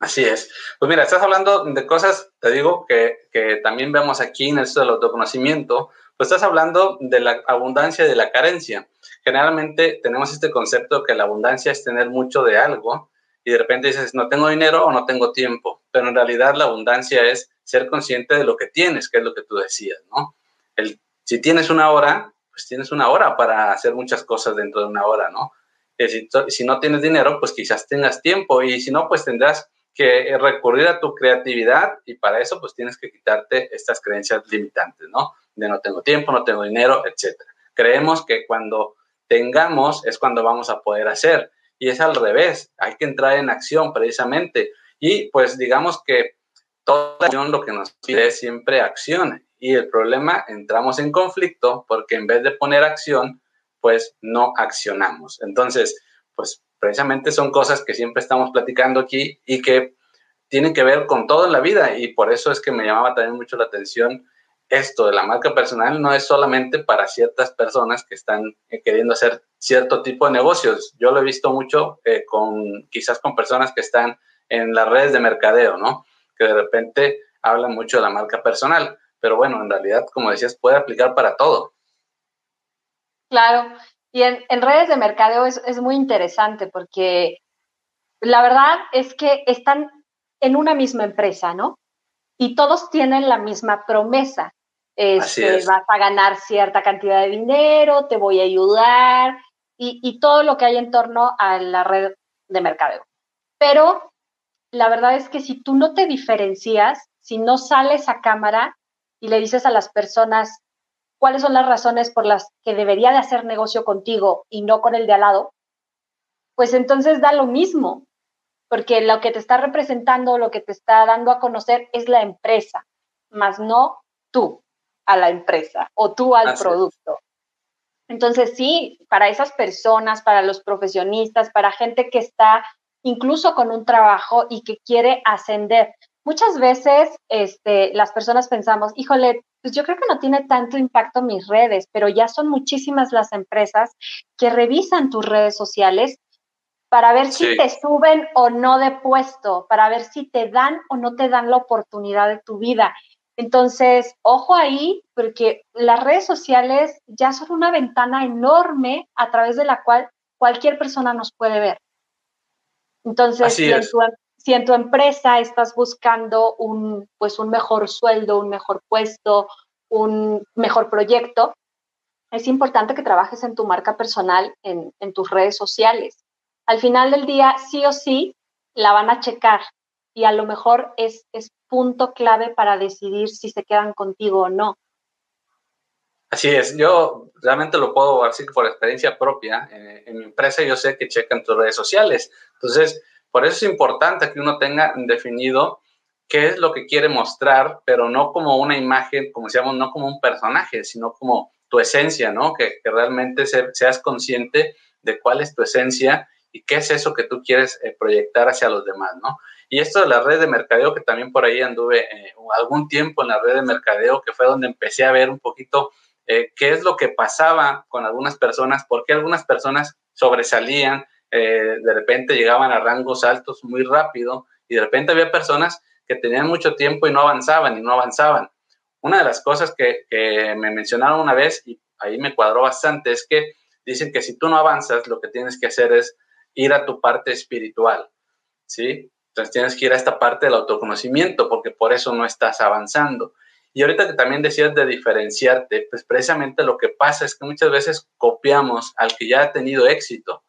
Así es. Pues mira, estás hablando de cosas, te digo, que, que también vemos aquí en esto del autoconocimiento, pues estás hablando de la abundancia y de la carencia. Generalmente tenemos este concepto que la abundancia es tener mucho de algo y de repente dices, no tengo dinero o no tengo tiempo, pero en realidad la abundancia es ser consciente de lo que tienes, que es lo que tú decías, ¿no? El Si tienes una hora, pues tienes una hora para hacer muchas cosas dentro de una hora, ¿no? Eh, si, si no tienes dinero, pues quizás tengas tiempo y si no, pues tendrás que recurrir a tu creatividad y para eso, pues tienes que quitarte estas creencias limitantes, ¿no? De no tengo tiempo, no tengo dinero, etcétera. Creemos que cuando tengamos es cuando vamos a poder hacer y es al revés, hay que entrar en acción precisamente. Y pues digamos que toda acción lo que nos pide es siempre acción, y el problema, entramos en conflicto porque en vez de poner acción, pues no accionamos. Entonces, pues precisamente son cosas que siempre estamos platicando aquí y que tienen que ver con todo en la vida, y por eso es que me llamaba también mucho la atención esto de la marca personal. No es solamente para ciertas personas que están queriendo hacer cierto tipo de negocios. Yo lo he visto mucho eh, con quizás con personas que están en las redes de mercadeo, ¿no? Que de repente hablan mucho de la marca personal, pero bueno, en realidad, como decías, puede aplicar para todo. Claro, y en, en redes de mercadeo es, es muy interesante porque la verdad es que están en una misma empresa, ¿no? Y todos tienen la misma promesa. Este, vas a ganar cierta cantidad de dinero, te voy a ayudar y, y todo lo que hay en torno a la red de mercadeo. Pero la verdad es que si tú no te diferencias, si no sales a cámara y le dices a las personas cuáles son las razones por las que debería de hacer negocio contigo y no con el de al lado, pues entonces da lo mismo. Porque lo que te está representando, lo que te está dando a conocer es la empresa, más no tú a la empresa o tú al Así producto. Es. Entonces, sí, para esas personas, para los profesionistas, para gente que está incluso con un trabajo y que quiere ascender. Muchas veces este, las personas pensamos, híjole, pues yo creo que no tiene tanto impacto mis redes, pero ya son muchísimas las empresas que revisan tus redes sociales para ver sí. si te suben o no de puesto, para ver si te dan o no te dan la oportunidad de tu vida. Entonces, ojo ahí, porque las redes sociales ya son una ventana enorme a través de la cual cualquier persona nos puede ver. Entonces, si en, tu, si en tu empresa estás buscando un, pues, un mejor sueldo, un mejor puesto, un mejor proyecto, es importante que trabajes en tu marca personal, en, en tus redes sociales. Al final del día, sí o sí, la van a checar y a lo mejor es, es punto clave para decidir si se quedan contigo o no. Así es. Yo realmente lo puedo decir por experiencia propia. En, en mi empresa yo sé que checan tus redes sociales. Entonces, por eso es importante que uno tenga definido qué es lo que quiere mostrar, pero no como una imagen, como decíamos, no como un personaje, sino como tu esencia, ¿no? Que, que realmente se, seas consciente de cuál es tu esencia y qué es eso que tú quieres eh, proyectar hacia los demás, ¿no? Y esto de la red de mercadeo, que también por ahí anduve eh, algún tiempo en la red de mercadeo, que fue donde empecé a ver un poquito eh, qué es lo que pasaba con algunas personas, por qué algunas personas sobresalían, eh, de repente llegaban a rangos altos muy rápido, y de repente había personas que tenían mucho tiempo y no avanzaban, y no avanzaban. Una de las cosas que, que me mencionaron una vez, y ahí me cuadró bastante, es que dicen que si tú no avanzas, lo que tienes que hacer es ir a tu parte espiritual, ¿sí? Entonces tienes que ir a esta parte del autoconocimiento, porque por eso no estás avanzando. Y ahorita que también decías de diferenciarte, pues precisamente lo que pasa es que muchas veces copiamos al que ya ha tenido éxito,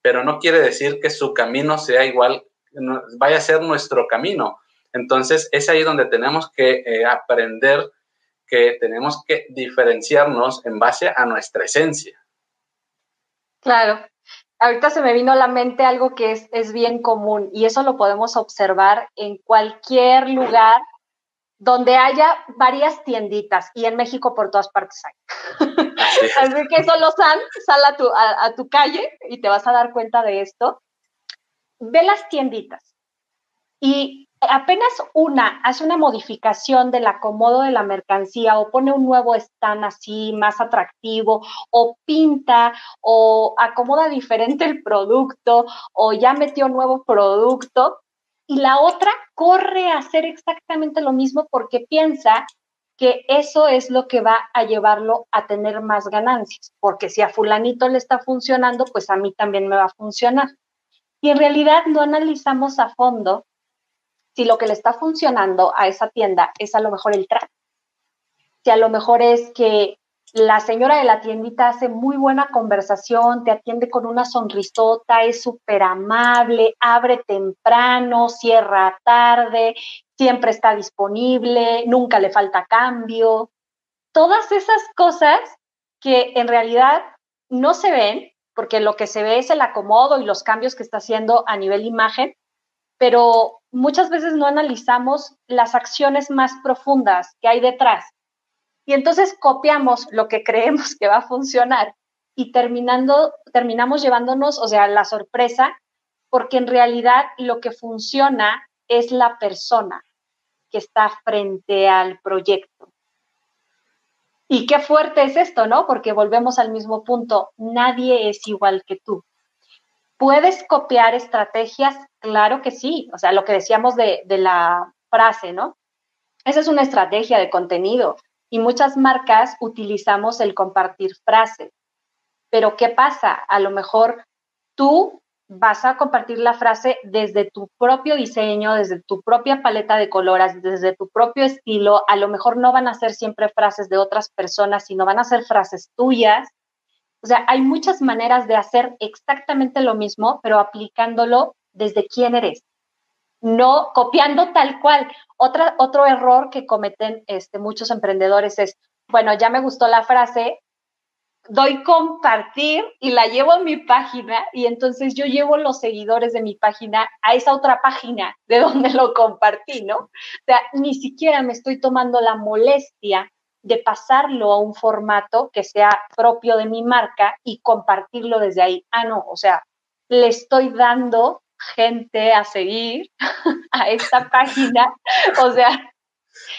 pero no quiere decir que su camino sea igual, vaya a ser nuestro camino. Entonces es ahí donde tenemos que eh, aprender que tenemos que diferenciarnos en base a nuestra esencia. Claro. Ahorita se me vino a la mente algo que es, es bien común, y eso lo podemos observar en cualquier lugar donde haya varias tienditas, y en México por todas partes hay. Así, Así que solo sal, sal a tu, a, a tu calle y te vas a dar cuenta de esto. Ve las tienditas y apenas una hace una modificación del acomodo de la mercancía o pone un nuevo stand así más atractivo o pinta o acomoda diferente el producto o ya metió nuevo producto, y la otra corre a hacer exactamente lo mismo porque piensa que eso es lo que va a llevarlo a tener más ganancias, porque si a fulanito le está funcionando, pues a mí también me va a funcionar. Y en realidad no analizamos a fondo si lo que le está funcionando a esa tienda es a lo mejor el trato, si a lo mejor es que la señora de la tiendita hace muy buena conversación, te atiende con una sonrisota, es súper amable, abre temprano, cierra tarde, siempre está disponible, nunca le falta cambio. Todas esas cosas que en realidad no se ven porque lo que se ve es el acomodo y los cambios que está haciendo a nivel imagen, pero muchas veces no analizamos las acciones más profundas que hay detrás. Y entonces copiamos lo que creemos que va a funcionar y terminando, terminamos llevándonos, o sea, la sorpresa, porque en realidad lo que funciona es la persona que está frente al proyecto. Y qué fuerte es esto, ¿no? Porque volvemos al mismo punto. Nadie es igual que tú. ¿Puedes copiar estrategias? Claro que sí. O sea, lo que decíamos de, de la frase, ¿no? Esa es una estrategia de contenido. Y muchas marcas utilizamos el compartir frases. Pero ¿qué pasa? A lo mejor tú vas a compartir la frase desde tu propio diseño, desde tu propia paleta de colores, desde tu propio estilo. A lo mejor no van a ser siempre frases de otras personas, sino van a ser frases tuyas. O sea, hay muchas maneras de hacer exactamente lo mismo, pero aplicándolo desde quién eres. No copiando tal cual. Otra, otro error que cometen este, muchos emprendedores es, bueno, ya me gustó la frase, doy compartir y la llevo a mi página y entonces yo llevo los seguidores de mi página a esa otra página de donde lo compartí, ¿no? O sea, ni siquiera me estoy tomando la molestia de pasarlo a un formato que sea propio de mi marca y compartirlo desde ahí. Ah, no, o sea, le estoy dando gente a seguir a esta página, o sea...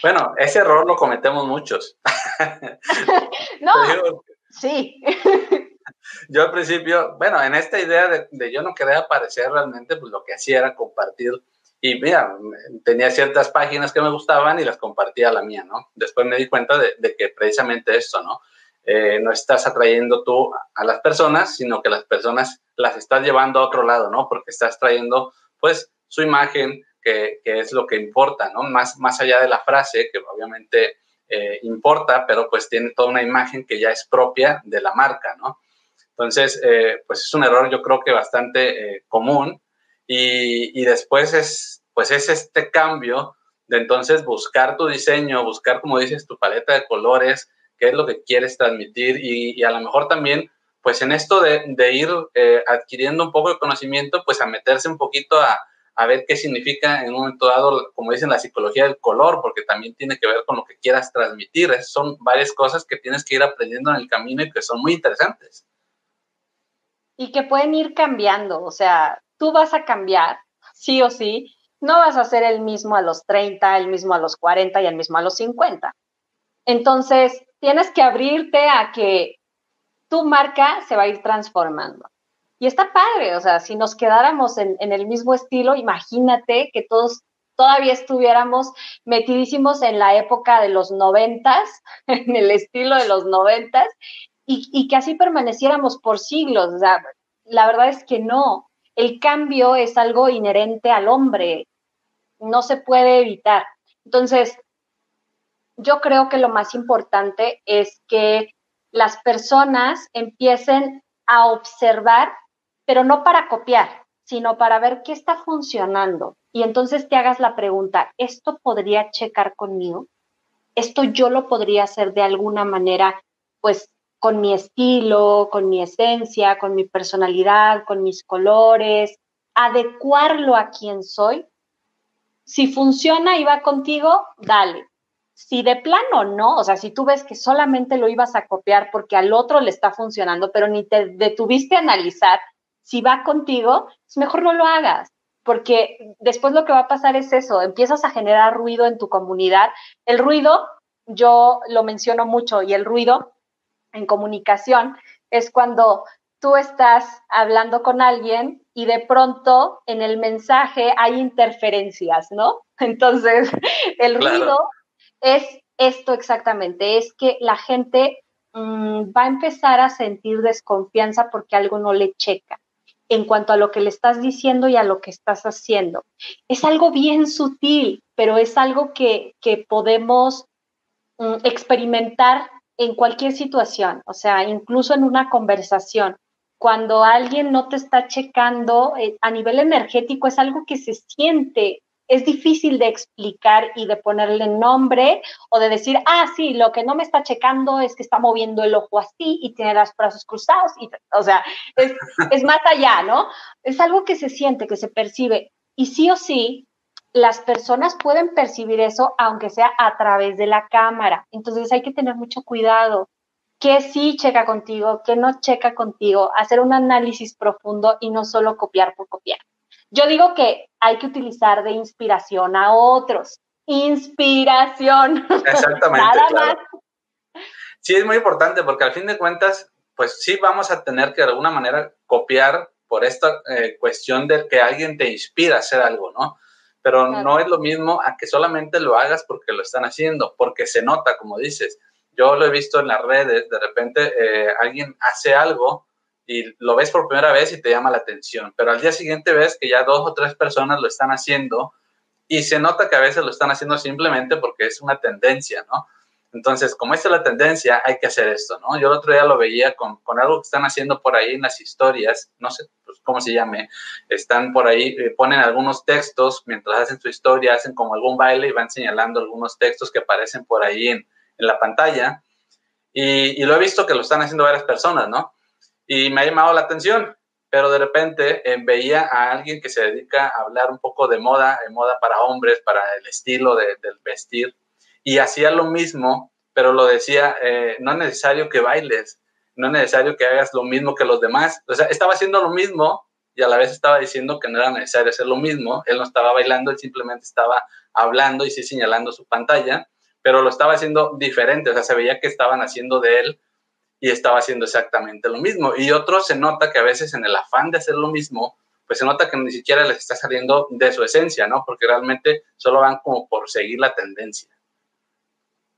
Bueno, ese error lo cometemos muchos. No, yo, sí. Yo al principio, bueno, en esta idea de, de yo no quería aparecer realmente, pues lo que hacía era compartir, y mira, tenía ciertas páginas que me gustaban y las compartía a la mía, ¿no? Después me di cuenta de, de que precisamente esto, ¿no? Eh, no estás atrayendo tú a las personas, sino que las personas las estás llevando a otro lado, ¿no? Porque estás trayendo, pues, su imagen, que, que es lo que importa, ¿no? Más, más allá de la frase, que obviamente eh, importa, pero pues tiene toda una imagen que ya es propia de la marca, ¿no? Entonces, eh, pues es un error yo creo que bastante eh, común y, y después es, pues es este cambio de entonces buscar tu diseño, buscar, como dices, tu paleta de colores, qué es lo que quieres transmitir y, y a lo mejor también, pues en esto de, de ir eh, adquiriendo un poco de conocimiento, pues a meterse un poquito a, a ver qué significa en un momento dado, como dicen, la psicología del color, porque también tiene que ver con lo que quieras transmitir. Es, son varias cosas que tienes que ir aprendiendo en el camino y que son muy interesantes. Y que pueden ir cambiando, o sea, tú vas a cambiar, sí o sí, no vas a ser el mismo a los treinta, el mismo a los cuarenta y el mismo a los cincuenta. Entonces, tienes que abrirte a que tu marca se va a ir transformando. Y está padre, o sea, si nos quedáramos en, en el mismo estilo, imagínate que todos todavía estuviéramos metidísimos en la época de los noventas, en el estilo de los noventas, y, y que así permaneciéramos por siglos. O sea, la verdad es que no. El cambio es algo inherente al hombre. No se puede evitar. Entonces, yo creo que lo más importante es que las personas empiecen a observar, pero no para copiar, sino para ver qué está funcionando. Y entonces te hagas la pregunta, ¿esto podría checar conmigo? ¿Esto yo lo podría hacer de alguna manera, pues, con mi estilo, con mi esencia, con mi personalidad, con mis colores, adecuarlo a quien soy? Si funciona y va contigo, dale. Si de plano no, o sea, si tú ves que solamente lo ibas a copiar porque al otro le está funcionando, pero ni te detuviste a analizar si va contigo, es mejor no lo hagas, porque después lo que va a pasar es eso, empiezas a generar ruido en tu comunidad. El ruido, yo lo menciono mucho, y el ruido en comunicación es cuando tú estás hablando con alguien y de pronto en el mensaje hay interferencias, ¿no? Entonces, el ruido... Claro. Es esto exactamente, es que la gente mmm, va a empezar a sentir desconfianza porque algo no le checa en cuanto a lo que le estás diciendo y a lo que estás haciendo. Es algo bien sutil, pero es algo que, que podemos mmm, experimentar en cualquier situación, o sea, incluso en una conversación. Cuando alguien no te está checando, eh, a nivel energético es algo que se siente. es difícil de explicar y de ponerle nombre o de decir, ah, sí, lo que no me está checando es que está moviendo el ojo así y tiene los brazos cruzados. Y, o sea, es, es más allá, ¿no? Es algo que se siente, que se percibe. Y sí o sí, las personas pueden percibir eso, aunque sea a través de la cámara. Entonces hay que tener mucho cuidado. ¿Qué sí checa contigo? ¿Qué no checa contigo? Hacer un análisis profundo y no solo copiar por copiar. Yo digo que hay que utilizar de inspiración a otros. Inspiración. Exactamente. Nada claro. más. Sí, es muy importante porque al fin de cuentas, pues sí vamos a tener que de alguna manera copiar por esta eh, cuestión de que alguien te inspira a hacer algo, ¿no? Pero claro. no es lo mismo a que solamente lo hagas porque lo están haciendo, porque se nota, como dices. Yo lo he visto en las redes, de repente eh, alguien hace algo y lo ves por primera vez y te llama la atención, pero al día siguiente ves que ya dos o tres personas lo están haciendo y se nota que a veces lo están haciendo simplemente porque es una tendencia, ¿no? Entonces, como esta es la tendencia, hay que hacer esto, ¿no? Yo el otro día lo veía con, con algo que están haciendo por ahí en las historias, no sé pues, cómo se llame, están por ahí, eh, ponen algunos textos mientras hacen su historia, hacen como algún baile y van señalando algunos textos que aparecen por ahí en en la pantalla, y, y lo he visto que lo están haciendo varias personas, ¿no? Y me ha llamado la atención, pero de repente eh, veía a alguien que se dedica a hablar un poco de moda, de moda para hombres, para el estilo de, del vestir, y hacía lo mismo, pero lo decía, eh, no es necesario que bailes, no es necesario que hagas lo mismo que los demás, o sea, estaba haciendo lo mismo, y a la vez estaba diciendo que no era necesario hacer lo mismo, él no estaba bailando, él simplemente estaba hablando y sí señalando su pantalla, pero lo estaba haciendo diferente, o sea, se veía que estaban haciendo de él y estaba haciendo exactamente lo mismo. Y otro se nota que a veces en el afán de hacer lo mismo, pues se nota que ni siquiera les está saliendo de su esencia, ¿no? Porque realmente solo van como por seguir la tendencia.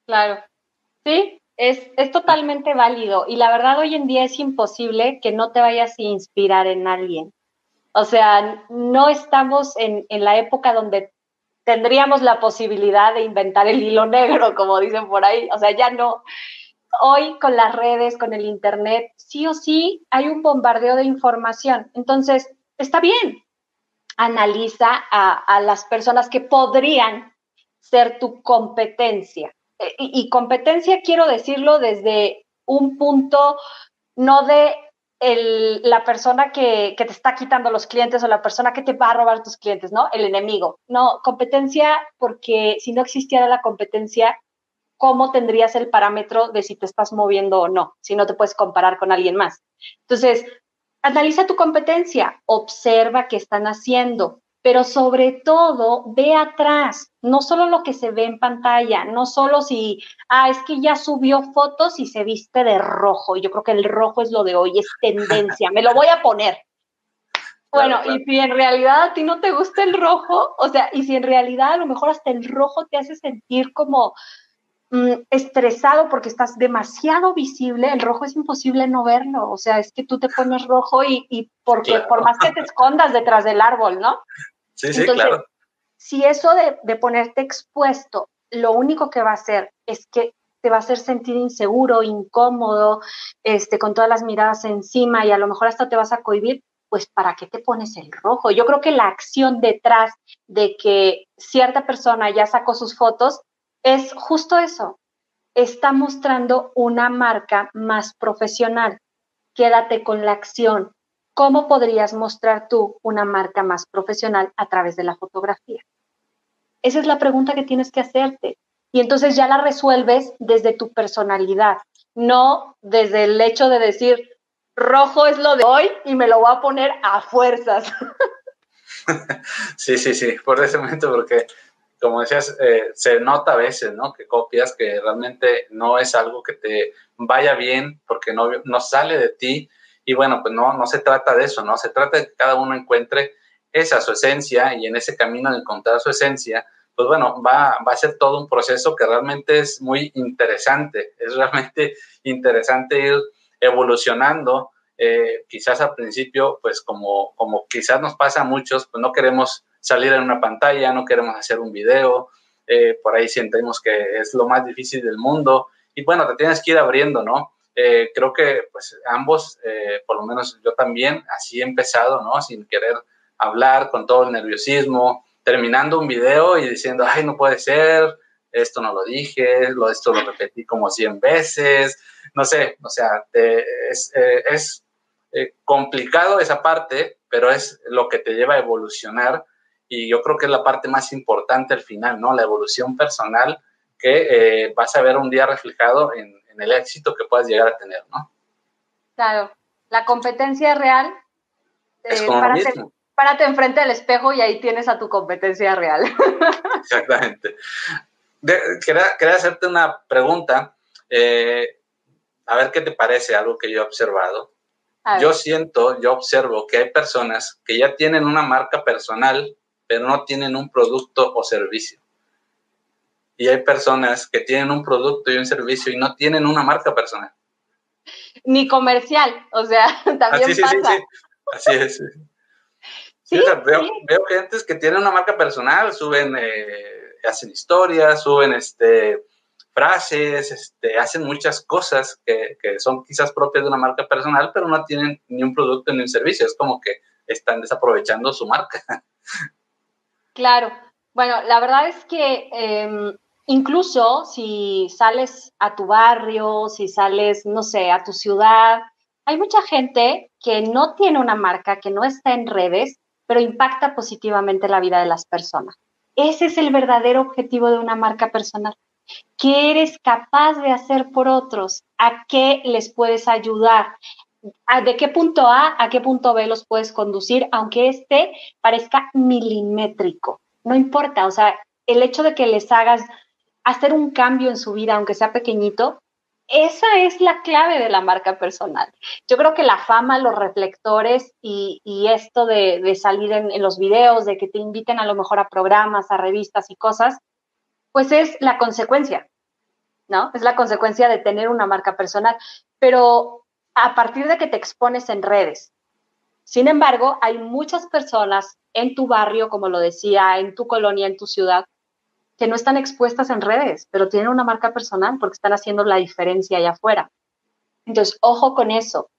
Claro, sí, es, es totalmente válido. Y la verdad hoy en día es imposible que no te vayas a inspirar en alguien. O sea, no estamos en, en la época donde tendríamos la posibilidad de inventar el hilo negro, como dicen por ahí. O sea, ya no. Hoy con las redes, con el internet, sí o sí hay un bombardeo de información. Entonces, está bien. Analiza a, a las personas que podrían ser tu competencia. Y, y competencia quiero decirlo desde un punto no de el, la persona que, que te está quitando los clientes o la persona que te va a robar tus clientes, ¿no? El enemigo. No, competencia, porque si no existiera la competencia, ¿cómo tendrías el parámetro de si te estás moviendo o no? Si no te puedes comparar con alguien más. Entonces, analiza tu competencia, observa qué están haciendo, pero sobre todo, ve atrás, no solo lo que se ve en pantalla, no solo si, ah, es que ya subió fotos y se viste de rojo, y yo creo que el rojo es lo de hoy, es tendencia, me lo voy a poner. Bueno, claro, claro. Y si en realidad a ti no te gusta el rojo, o sea, y si en realidad a lo mejor hasta el rojo te hace sentir como mmm, estresado porque estás demasiado visible, el rojo es imposible no verlo, o sea, es que tú te pones rojo y, y porque claro. por más que te escondas detrás del árbol, ¿no? Sí, sí, Entonces, claro. Si eso de, de ponerte expuesto, lo único que va a hacer es que te va a hacer sentir inseguro, incómodo, este, con todas las miradas encima y a lo mejor hasta te vas a cohibir, pues ¿para qué te pones el rojo? Yo creo que la acción detrás de que cierta persona ya sacó sus fotos es justo eso. Está mostrando una marca más profesional. Quédate con la acción. ¿Cómo podrías mostrar tú una marca más profesional a través de la fotografía? Esa es la pregunta que tienes que hacerte. Y entonces ya la resuelves desde tu personalidad, no desde el hecho de decir, rojo es lo de hoy y me lo voy a poner a fuerzas. Sí, sí, sí, por ese momento, porque como decías, eh, se nota a veces, ¿no? Que copias, que realmente no es algo que te vaya bien porque no, no sale de ti. Y bueno, pues no, no se trata de eso, ¿no? Se trata de que cada uno encuentre esa su esencia y en ese camino de encontrar su esencia, pues bueno, va, va a ser todo un proceso que realmente es muy interesante. Es realmente interesante ir evolucionando. Eh, quizás al principio, pues como, como quizás nos pasa a muchos, pues no queremos salir en una pantalla, no queremos hacer un video. Eh, por ahí sentimos que es lo más difícil del mundo. Y bueno, te tienes que ir abriendo, ¿no? Eh, creo que pues ambos, eh, por lo menos yo también, así he empezado, ¿no? Sin querer hablar, con todo el nerviosismo, terminando un video y diciendo, ay, no puede ser, esto no lo dije, lo, esto lo repetí como cien veces, no sé, o sea, te, es, eh, es eh, complicado esa parte, pero es lo que te lleva a evolucionar, y yo creo que es la parte más importante al final, ¿no? La evolución personal que eh, vas a ver un día reflejado en, en el éxito que puedas llegar a tener, ¿no? Claro, la competencia real eh, es como para ser... Párate enfrente del espejo y ahí tienes a tu competencia real. Exactamente. De, quería, quería hacerte una pregunta. Eh, a ver qué te parece algo que yo he observado. Yo siento, yo observo que hay personas que ya tienen una marca personal, pero no tienen un producto o servicio. Y hay personas que tienen un producto y un servicio y no tienen una marca personal. Ni comercial, o sea, también ah, sí, pasa. Sí, sí, sí. Así es. Sí, sí, o sea, veo, sí. veo gente que tiene una marca personal, suben, eh, hacen historias, suben este, frases, este, hacen muchas cosas que, que son quizás propias de una marca personal, pero no tienen ni un producto ni un servicio. Es como que están desaprovechando su marca. Claro. Bueno, la verdad es que eh, incluso si sales a tu barrio, si sales, no sé, a tu ciudad, hay mucha gente que no tiene una marca, que no está en redes, pero impacta positivamente la vida de las personas. Ese es el verdadero objetivo de una marca personal. ¿Qué eres capaz de hacer por otros? ¿A qué les puedes ayudar? ¿De qué punto A a qué punto B los puedes conducir? Aunque este parezca milimétrico. No importa, o sea, el hecho de que les hagas hacer un cambio en su vida, aunque sea pequeñito, esa es la clave de la marca personal. Yo creo que la fama, los reflectores y, y esto de, de salir en, en los videos, de que te inviten a lo mejor a programas, a revistas y cosas, pues es la consecuencia, ¿no? Es la consecuencia de tener una marca personal. Pero a partir de que te expones en redes. Sin embargo, hay muchas personas en tu barrio, como lo decía, en tu colonia, en tu ciudad, que no están expuestas en redes, pero tienen una marca personal porque están haciendo la diferencia allá afuera. Entonces, ojo con eso,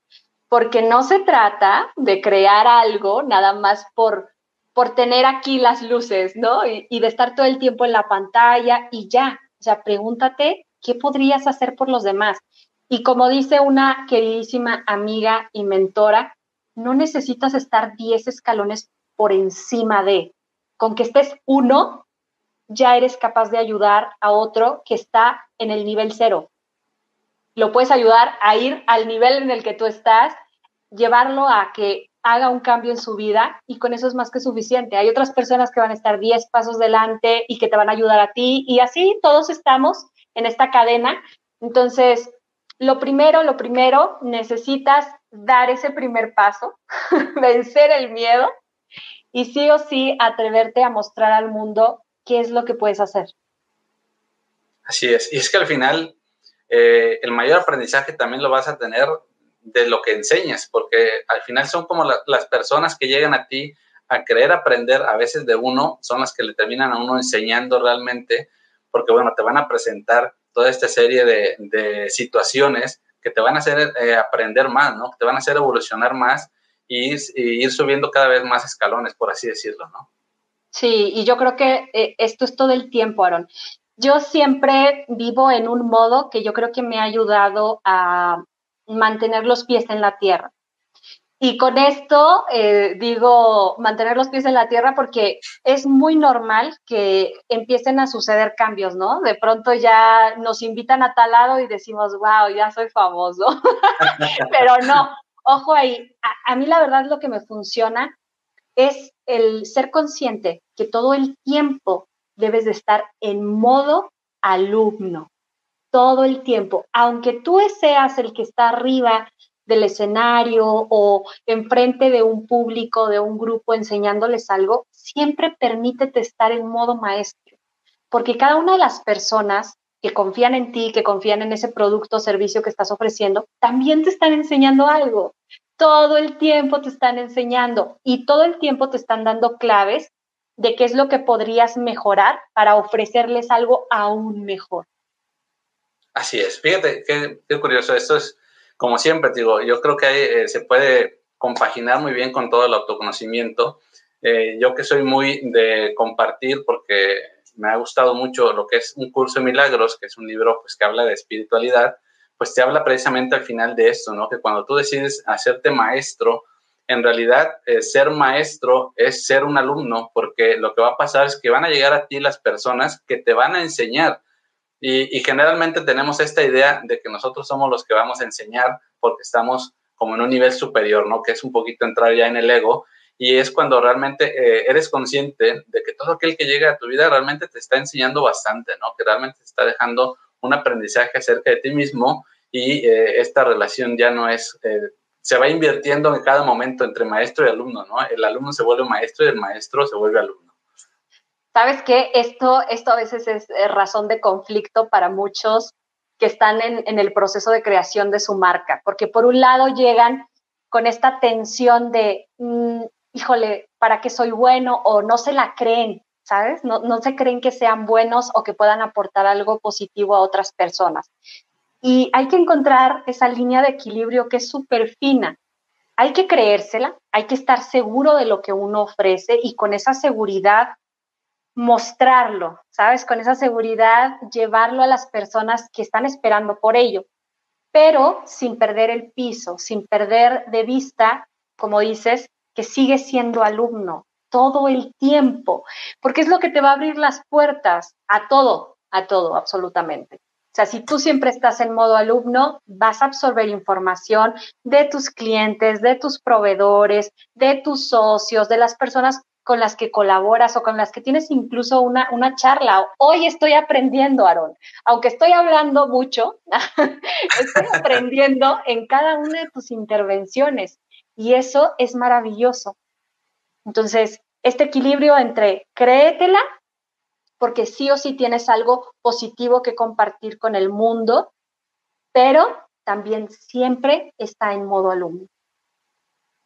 porque no se trata de crear algo nada más por, por tener aquí las luces, ¿no? Y, y de estar todo el tiempo en la pantalla y ya. O sea, pregúntate qué podrías hacer por los demás. Y como dice una queridísima amiga y mentora, no necesitas estar diez escalones por encima de, con que estés uno, ya eres capaz de ayudar a otro que está en el nivel cero. Lo puedes ayudar a ir al nivel en el que tú estás, llevarlo a que haga un cambio en su vida y con eso es más que suficiente. Hay otras personas que van a estar diez pasos delante y que te van a ayudar a ti y así todos estamos en esta cadena. Entonces, lo primero, lo primero, necesitas dar ese primer paso, vencer el miedo y sí o sí atreverte a mostrar al mundo ¿qué es lo que puedes hacer? Así es. Y es que al final eh, el mayor aprendizaje también lo vas a tener de lo que enseñas, porque al final son como la, las personas que llegan a ti a querer aprender a veces de uno, son las que le terminan a uno enseñando realmente, porque bueno, te van a presentar toda esta serie de, de situaciones que te van a hacer eh, aprender más, ¿no? Que te van a hacer evolucionar más y, y ir subiendo cada vez más escalones, por así decirlo, ¿no? Sí, y yo creo que eh, esto es todo el tiempo, Aarón. Yo siempre vivo en un modo que yo creo que me ha ayudado a mantener los pies en la tierra. Y con esto eh, digo mantener los pies en la tierra porque es muy normal que empiecen a suceder cambios, ¿no? De pronto ya nos invitan a tal lado y decimos, wow, ya soy famoso. Pero no, ojo ahí. A, a mí la verdad lo que me funciona es el ser consciente que todo el tiempo debes de estar en modo alumno, todo el tiempo. Aunque tú seas el que está arriba del escenario o enfrente de un público, de un grupo enseñándoles algo, siempre permítete estar en modo maestro, porque cada una de las personas que confían en ti, que confían en ese producto o servicio que estás ofreciendo, también te están enseñando algo. Todo el tiempo te están enseñando y todo el tiempo te están dando claves de qué es lo que podrías mejorar para ofrecerles algo aún mejor. Así es. Fíjate, qué, qué curioso. Esto es, como siempre, digo, yo creo que hay, eh, se puede compaginar muy bien con todo el autoconocimiento. Eh, yo que soy muy de compartir, porque me ha gustado mucho lo que es Un Curso en Milagros, que es un libro pues, que habla de espiritualidad, pues te habla precisamente al final de esto, ¿no? Que cuando tú decides hacerte maestro, en realidad eh, ser maestro es ser un alumno, porque lo que va a pasar es que van a llegar a ti las personas que te van a enseñar. Y, y generalmente tenemos esta idea de que nosotros somos los que vamos a enseñar porque estamos como en un nivel superior, ¿no? Que es un poquito entrar ya en el ego, y es cuando realmente eh, eres consciente de que todo aquel que llega a tu vida realmente te está enseñando bastante, ¿no? Que realmente te está dejando un aprendizaje acerca de ti mismo, y eh, esta relación ya no es... Eh, se va invirtiendo en cada momento entre maestro y alumno, ¿no? El alumno se vuelve maestro y el maestro se vuelve alumno. ¿Sabes qué? Esto, esto a veces es razón de conflicto para muchos que están en, en el proceso de creación de su marca, porque por un lado llegan con esta tensión de, mmm, híjole, ¿para qué soy bueno? O no se la creen, ¿sabes? No, no se creen que sean buenos o que puedan aportar algo positivo a otras personas. Y hay que encontrar esa línea de equilibrio que es súper fina. Hay que creérsela, hay que estar seguro de lo que uno ofrece y con esa seguridad mostrarlo, ¿sabes? Con esa seguridad llevarlo a las personas que están esperando por ello, pero sin perder el piso, sin perder de vista, como dices, que sigues siendo alumno todo el tiempo, porque es lo que te va a abrir las puertas a todo, a todo, absolutamente. O sea, si tú siempre estás en modo alumno, vas a absorber información de tus clientes, de tus proveedores, de tus socios, de las personas con las que colaboras o con las que tienes incluso una, una charla. Hoy estoy aprendiendo, Aarón. Aunque estoy hablando mucho, estoy aprendiendo en cada una de tus intervenciones. Y eso es maravilloso. Entonces, este equilibrio entre créetela, porque sí o sí tienes algo positivo que compartir con el mundo, pero también siempre está en modo alumno.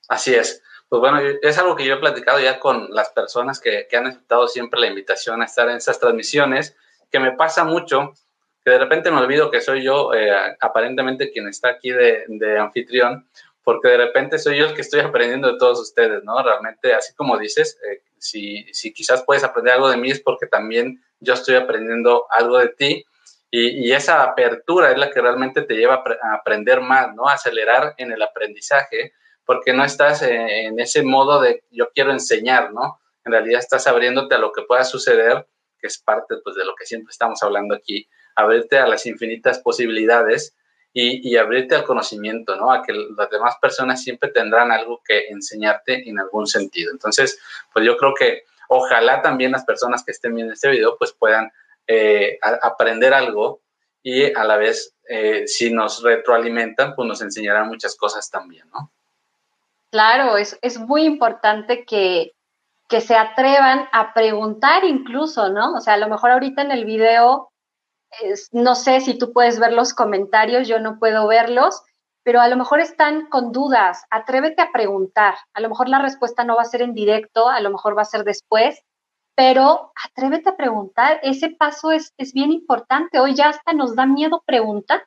Así es. Pues bueno, es algo que yo he platicado ya con las personas que, que han aceptado siempre la invitación a estar en esas transmisiones, que me pasa mucho, que de repente me olvido que soy yo, eh, aparentemente quien está aquí de, de anfitrión, porque de repente soy yo el que estoy aprendiendo de todos ustedes, ¿no? Realmente, así como dices... Eh, Si, si quizás puedes aprender algo de mí es porque también yo estoy aprendiendo algo de ti, y, y esa apertura es la que realmente te lleva a aprender más, ¿no? A acelerar en el aprendizaje, porque no estás en ese modo de yo quiero enseñar, ¿no? En realidad estás abriéndote a lo que pueda suceder, que es parte pues, de lo que siempre estamos hablando aquí, abrirte a las infinitas posibilidades y, y abrirte al conocimiento, ¿no? A que las demás personas siempre tendrán algo que enseñarte en algún sentido. Entonces, pues yo creo que ojalá también las personas que estén viendo este video pues puedan eh, aprender algo, y a la vez eh, si nos retroalimentan pues nos enseñarán muchas cosas también, ¿no? Claro, es, es muy importante que, que se atrevan a preguntar incluso, ¿no? O sea, a lo mejor ahorita en el video... No sé si tú puedes ver los comentarios, yo no puedo verlos, pero a lo mejor están con dudas. Atrévete a preguntar. A lo mejor la respuesta no va a ser en directo, a lo mejor va a ser después, pero atrévete a preguntar. Ese paso es, es bien importante. Hoy ya hasta nos da miedo preguntar.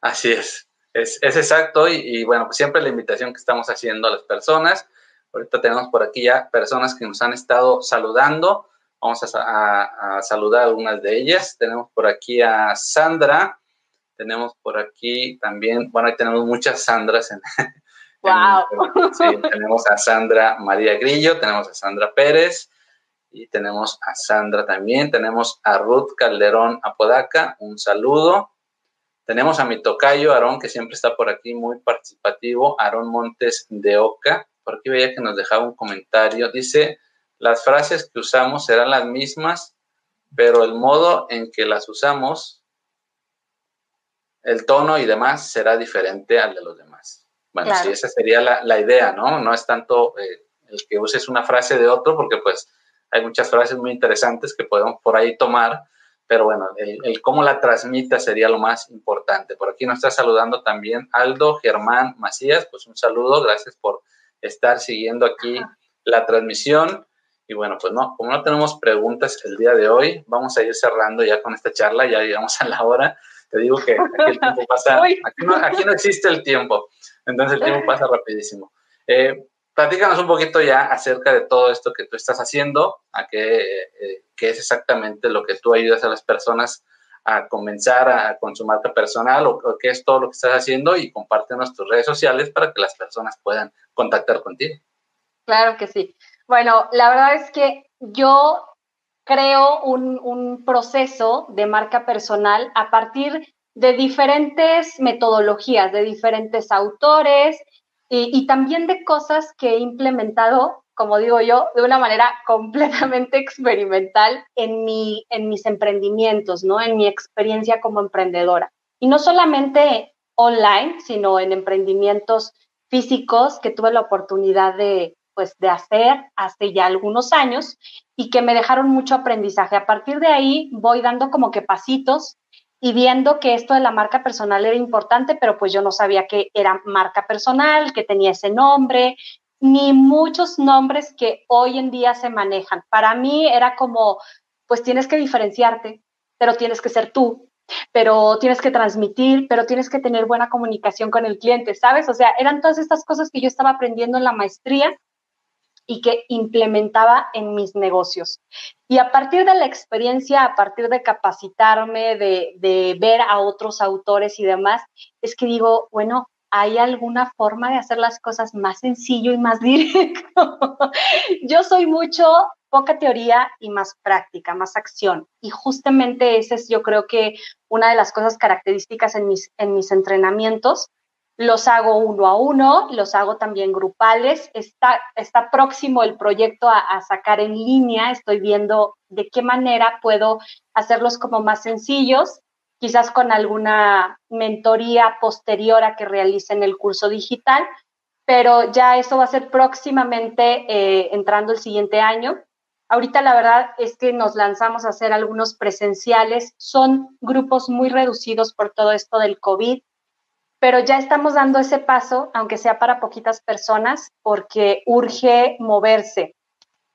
Así es, es, es exacto. Y, y bueno, pues siempre la invitación que estamos haciendo a las personas. Ahorita tenemos por aquí ya personas que nos han estado saludando. Vamos a, a, a saludar a algunas de ellas. Tenemos por aquí a Sandra. Tenemos por aquí también... Bueno, ahí tenemos muchas Sandras. En, ¡Wow! En, sí, tenemos a Sandra María Grillo. Tenemos a Sandra Pérez. Y tenemos a Sandra también. Tenemos a Ruth Calderón Apodaca. Un saludo. Tenemos a mi tocayo, Aarón, que siempre está por aquí muy participativo. Aarón Montes de Oca. Por aquí veía que nos dejaba un comentario. Dice... Las frases que usamos serán las mismas, pero el modo en que las usamos, el tono y demás, será diferente al de los demás. Bueno, claro. Sí, esa sería la, la idea, ¿no? No es tanto eh, el que uses una frase de otro, porque pues hay muchas frases muy interesantes que podemos por ahí tomar, pero bueno, el, el cómo la transmita sería lo más importante. Por aquí nos está saludando también Aldo Germán Macías, pues un saludo, gracias por estar siguiendo aquí Ajá. la transmisión. Y bueno, pues no, como no tenemos preguntas el día de hoy, vamos a ir cerrando ya con esta charla, ya llegamos a la hora. Te digo que aquí el tiempo pasa, aquí no, aquí no existe el tiempo, entonces el tiempo pasa rapidísimo. Eh, Platícanos un poquito ya acerca de todo esto que tú estás haciendo, a qué, eh, qué es exactamente lo que tú ayudas a las personas a comenzar a, con su marca personal, o, o qué es todo lo que estás haciendo, y compártenos tus redes sociales para que las personas puedan contactar contigo. Claro que sí. Bueno, la verdad es que yo creo un, un proceso de marca personal a partir de diferentes metodologías, de diferentes autores y, y también de cosas que he implementado, como digo yo, de una manera completamente experimental en, mi, en mis emprendimientos, ¿no? En mi experiencia como emprendedora. Y no solamente online, sino en emprendimientos físicos que tuve la oportunidad de, pues, de hacer hace ya algunos años y que me dejaron mucho aprendizaje. A partir de ahí voy dando como que pasitos y viendo que esto de la marca personal era importante, pero pues yo no sabía que era marca personal, que tenía ese nombre, ni muchos nombres que hoy en día se manejan. Para mí era como, pues tienes que diferenciarte, pero tienes que ser tú, pero tienes que transmitir, pero tienes que tener buena comunicación con el cliente, ¿sabes? O sea, eran todas estas cosas que yo estaba aprendiendo en la maestría y que implementaba en mis negocios. Y a partir de la experiencia, a partir de capacitarme, de, de ver a otros autores y demás, es que digo, bueno, ¿hay alguna forma de hacer las cosas más sencillo y más directo? Yo soy mucho, poca teoría y más práctica, más acción. Y justamente esa es, yo creo que, una de las cosas características en mis, en mis entrenamientos. Los hago uno a uno, los hago también grupales. Está, está próximo el proyecto a, a sacar en línea. Estoy viendo de qué manera puedo hacerlos como más sencillos, quizás con alguna mentoría posterior a que realicen el curso digital, pero ya eso va a ser próximamente, eh, entrando el siguiente año. Ahorita la verdad es que nos lanzamos a hacer algunos presenciales, son grupos muy reducidos por todo esto del COVID, pero ya estamos dando ese paso, aunque sea para poquitas personas, porque urge moverse.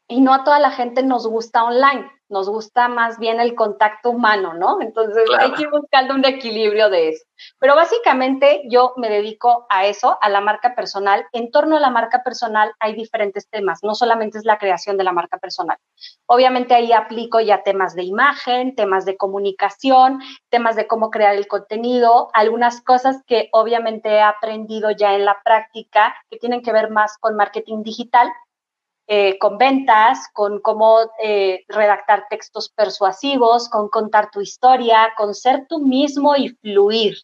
Y no a toda la gente nos gusta online, nos gusta más bien el contacto humano, ¿no? Entonces claro, hay que ir buscando un equilibrio de eso. Pero básicamente yo me dedico a eso, a la marca personal. En torno a la marca personal hay diferentes temas, no solamente es la creación de la marca personal. Obviamente ahí aplico ya temas de imagen, temas de comunicación, temas de cómo crear el contenido, algunas cosas que obviamente he aprendido ya en la práctica que tienen que ver más con marketing digital, Eh, con ventas, con cómo eh, redactar textos persuasivos, con contar tu historia, con ser tú mismo y fluir,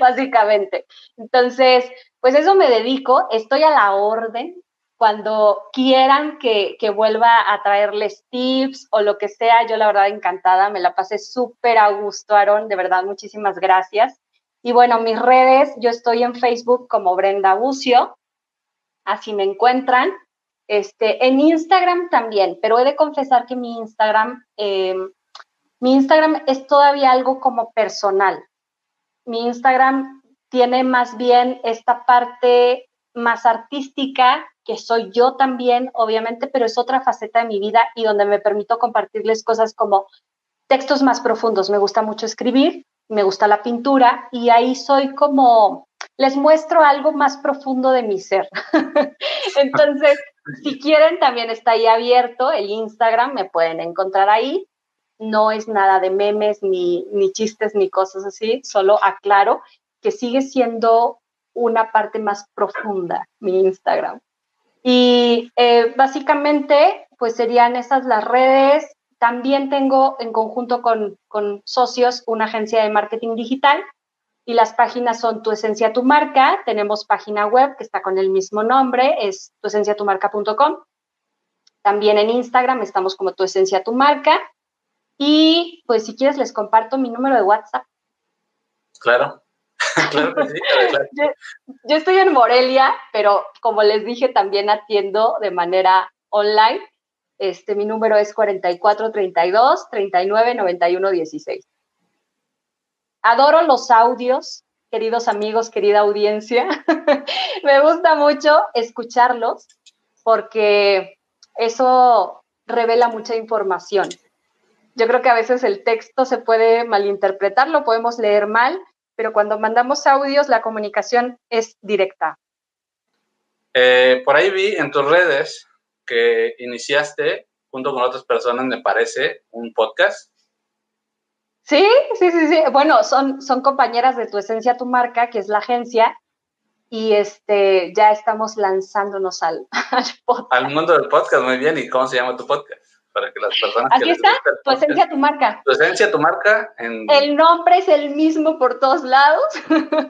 básicamente. Entonces, pues eso me dedico, estoy a la orden. Cuando quieran que, que vuelva a traerles tips o lo que sea, yo la verdad encantada, me la pasé súper a gusto, Aarón, de verdad, muchísimas gracias. Y bueno, mis redes, yo estoy en Facebook como Brenda Bucio, así me encuentran. Este, en Instagram también, pero he de confesar que mi Instagram, eh, mi Instagram es todavía algo como personal. Mi Instagram tiene más bien esta parte más artística, que soy yo también, obviamente, pero es otra faceta de mi vida y donde me permito compartirles cosas como textos más profundos. Me gusta mucho escribir, me gusta la pintura y ahí soy como, les muestro algo más profundo de mi ser. Entonces, si quieren, también está ahí abierto el Instagram, me pueden encontrar ahí. No es nada de memes, ni, ni chistes, ni cosas así. Solo aclaro que sigue siendo una parte más profunda mi Instagram. Y eh, básicamente, pues serían esas las redes. También tengo en conjunto con, con socios una agencia de marketing digital y las páginas son Tu Esencia, Tu Marca. Tenemos página web que está con el mismo nombre, es tu esencia tu marca punto com. También en Instagram estamos como Tu Esencia, Tu Marca. Y pues si quieres les comparto mi número de WhatsApp. Claro, claro que sí. Claro. yo, yo estoy en Morelia, pero como les dije, también atiendo de manera online. Este, mi número es cuarenta y cuatro, treinta y dos, treinta y nueve, noventa y uno, dieciséis. Adoro los audios, queridos amigos, querida audiencia. Me gusta mucho escucharlos porque eso revela mucha información. Yo creo que a veces el texto se puede malinterpretar, lo podemos leer mal, pero cuando mandamos audios la comunicación es directa. Eh, por ahí vi en tus redes que iniciaste, junto con otras personas, me parece, un podcast. Sí, sí, sí, sí. Bueno, son, son compañeras de Tu Esencia, Tu Marca, que es la agencia, y este, ya estamos lanzándonos al, al podcast. Al mundo del podcast, muy bien. ¿Y cómo se llama tu podcast? Para que las personas... Aquí que está, podcast, Tu Esencia, Tu Marca. Tu Esencia, Tu Marca. En... El nombre es el mismo por todos lados,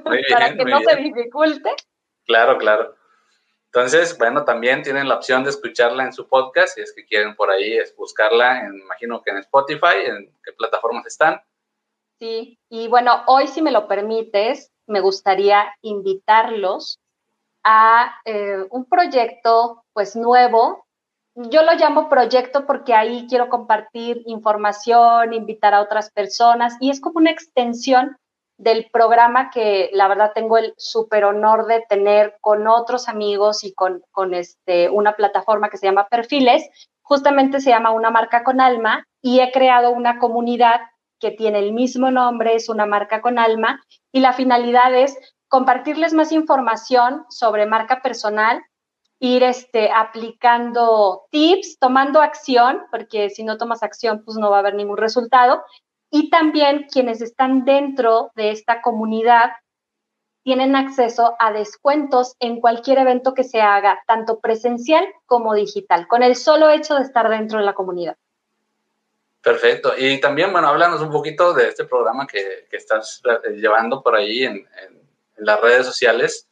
muy bien, para que muy no bien. se dificulte. Claro, claro. Entonces, bueno, también tienen la opción de escucharla en su podcast, si es que quieren por ahí es buscarla, en, imagino que en Spotify, en qué plataformas están. Sí, y bueno, hoy si me lo permites, me gustaría invitarlos a eh, un proyecto pues nuevo. Yo lo llamo proyecto porque ahí quiero compartir información, invitar a otras personas, y es como una extensión del programa que la verdad tengo el súper honor de tener con otros amigos y con, con este, una plataforma que se llama Perfiles. Justamente se llama Una Marca con Alma, y he creado una comunidad que tiene el mismo nombre, es Una Marca con Alma, y la finalidad es compartirles más información sobre marca personal, ir este, aplicando tips, tomando acción, porque si no tomas acción, pues no va a haber ningún resultado. Y también quienes están dentro de esta comunidad tienen acceso a descuentos en cualquier evento que se haga, tanto presencial como digital, con el solo hecho de estar dentro de la comunidad. Perfecto. Y también, bueno, háblanos un poquito de este programa que, que estás llevando por ahí en, en, en las redes sociales.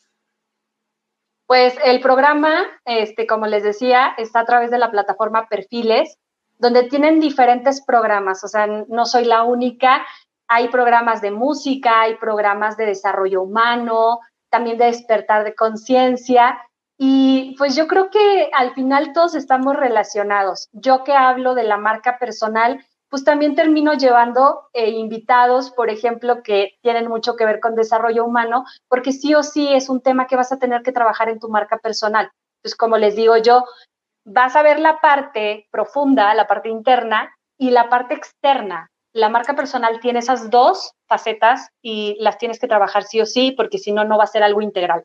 Pues el programa, este, como les decía, está a través de la plataforma Perfiles, donde tienen diferentes programas, o sea, no soy la única, hay programas de música, hay programas de desarrollo humano, también de despertar de conciencia, y pues yo creo que al final todos estamos relacionados. Yo que hablo de la marca personal, pues también termino llevando eh, invitados, por ejemplo, que tienen mucho que ver con desarrollo humano, porque sí o sí es un tema que vas a tener que trabajar en tu marca personal. Pues como les digo yo, vas a ver la parte profunda, la parte interna y la parte externa. La marca personal tiene esas dos facetas y las tienes que trabajar sí o sí, porque si no, no va a ser algo integral.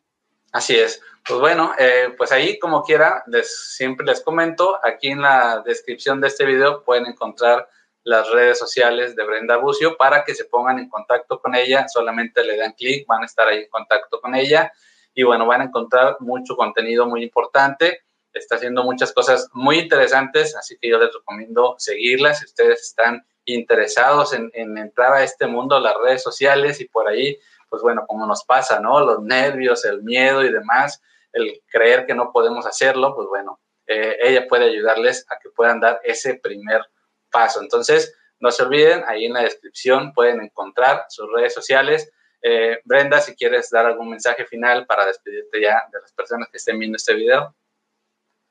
Así es. Pues bueno, eh, pues ahí como quiera, les, siempre les comento, aquí en la descripción de este video pueden encontrar las redes sociales de Brenda Bucio para que se pongan en contacto con ella. Solamente le dan clic, van a estar ahí en contacto con ella y bueno, van a encontrar mucho contenido muy importante. Está haciendo muchas cosas muy interesantes, así que yo les recomiendo seguirla. Si ustedes están interesados en, en entrar a este mundo, a las redes sociales y por ahí, pues bueno, como nos pasa, ¿no? Los nervios, el miedo y demás, el creer que no podemos hacerlo, pues bueno, eh, ella puede ayudarles a que puedan dar ese primer paso. Entonces, no se olviden, ahí en la descripción pueden encontrar sus redes sociales. Eh, Brenda, si quieres dar algún mensaje final para despedirte ya de las personas que estén viendo este video.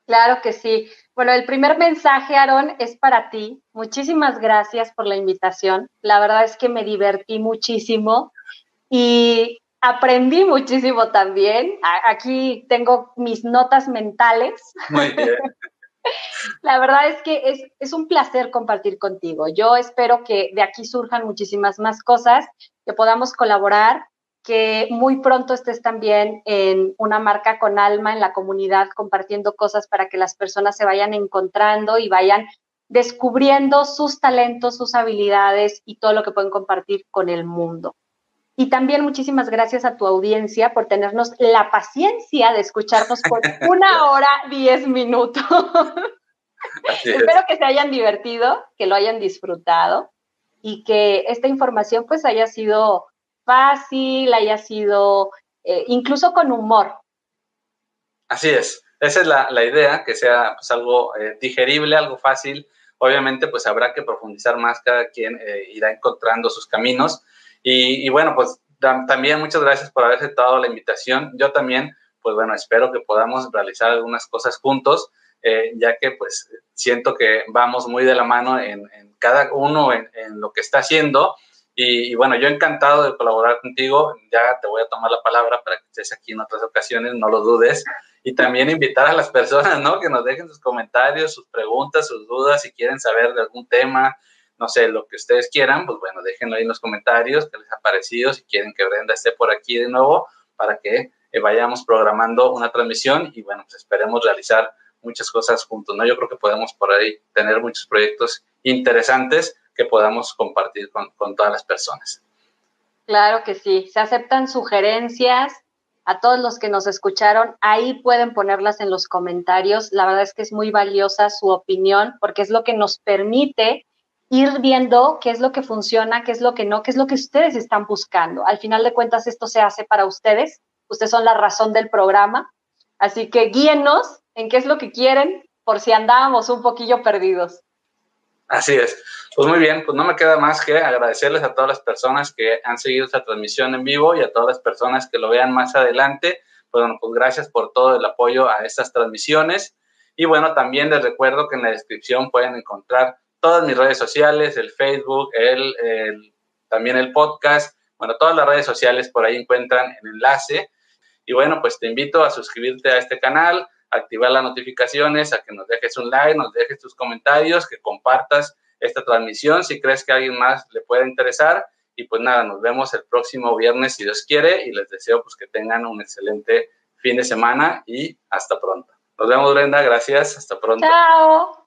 Claro que sí. Bueno, el primer mensaje, Aarón, es para ti. Muchísimas gracias por la invitación. La verdad es que me divertí muchísimo y aprendí muchísimo también. Aquí tengo mis notas mentales. Muy bien. La verdad es que es, es un placer compartir contigo. Yo espero que de aquí surjan muchísimas más cosas, que podamos colaborar, que muy pronto estés también en Una Marca con Alma, en la comunidad, compartiendo cosas para que las personas se vayan encontrando y vayan descubriendo sus talentos, sus habilidades y todo lo que pueden compartir con el mundo. Y también muchísimas gracias a tu audiencia por tenernos la paciencia de escucharnos por una hora, diez minutos. Espero que se hayan divertido, que lo hayan disfrutado y que esta información pues haya sido fácil, haya sido eh, incluso con humor. Así es, esa es la, la idea, que sea pues, algo eh, digerible, algo fácil. Obviamente pues habrá que profundizar más, cada quien eh, irá encontrando sus caminos y, y bueno, pues tam también muchas gracias por haber aceptado la invitación. Yo también, pues bueno, espero que podamos realizar algunas cosas juntos, eh, ya que pues siento que vamos muy de la mano en, en cada uno, en, en lo que está haciendo. Y, y bueno, yo encantado de colaborar contigo. Ya te voy a tomar la palabra para que estés aquí en otras ocasiones, no lo dudes. Y también invitar a las personas, ¿no? Que nos dejen sus comentarios, sus preguntas, sus dudas. Si quieren saber de algún tema, no sé, lo que ustedes quieran, pues bueno, déjenlo ahí en los comentarios, que les ha parecido. Si quieren que Brenda esté por aquí de nuevo, para que eh, vayamos programando una transmisión y, bueno, pues esperemos realizar muchas cosas juntos, ¿no? Yo creo que podemos por ahí tener muchos proyectos interesantes que podamos compartir con, con todas las personas. Claro que sí. Se aceptan sugerencias. A todos los que nos escucharon, ahí pueden ponerlas en los comentarios. La verdad es que es muy valiosa su opinión porque es lo que nos permite ir viendo qué es lo que funciona, qué es lo que no, qué es lo que ustedes están buscando. Al final de cuentas, esto se hace para ustedes. Ustedes son la razón del programa. Así que guíennos en qué es lo que quieren por si andábamos un poquillo perdidos. Así es. Pues muy bien, pues no me queda más que agradecerles a todas las personas que han seguido esta transmisión en vivo y a todas las personas que lo vean más adelante. Pues, bueno, pues gracias por todo el apoyo a estas transmisiones. Y bueno, también les recuerdo que en la descripción pueden encontrar todas mis redes sociales, el Facebook, el, el, también el podcast. Bueno, todas las redes sociales por ahí encuentran el enlace. Y bueno, pues te invito a suscribirte a este canal, activar las notificaciones, a que nos dejes un like, nos dejes tus comentarios, que compartas esta transmisión si crees que a alguien más le puede interesar. Y pues nada, nos vemos el próximo viernes si Dios quiere y les deseo pues que tengan un excelente fin de semana y hasta pronto. Nos vemos, Brenda, gracias, hasta pronto. Chao.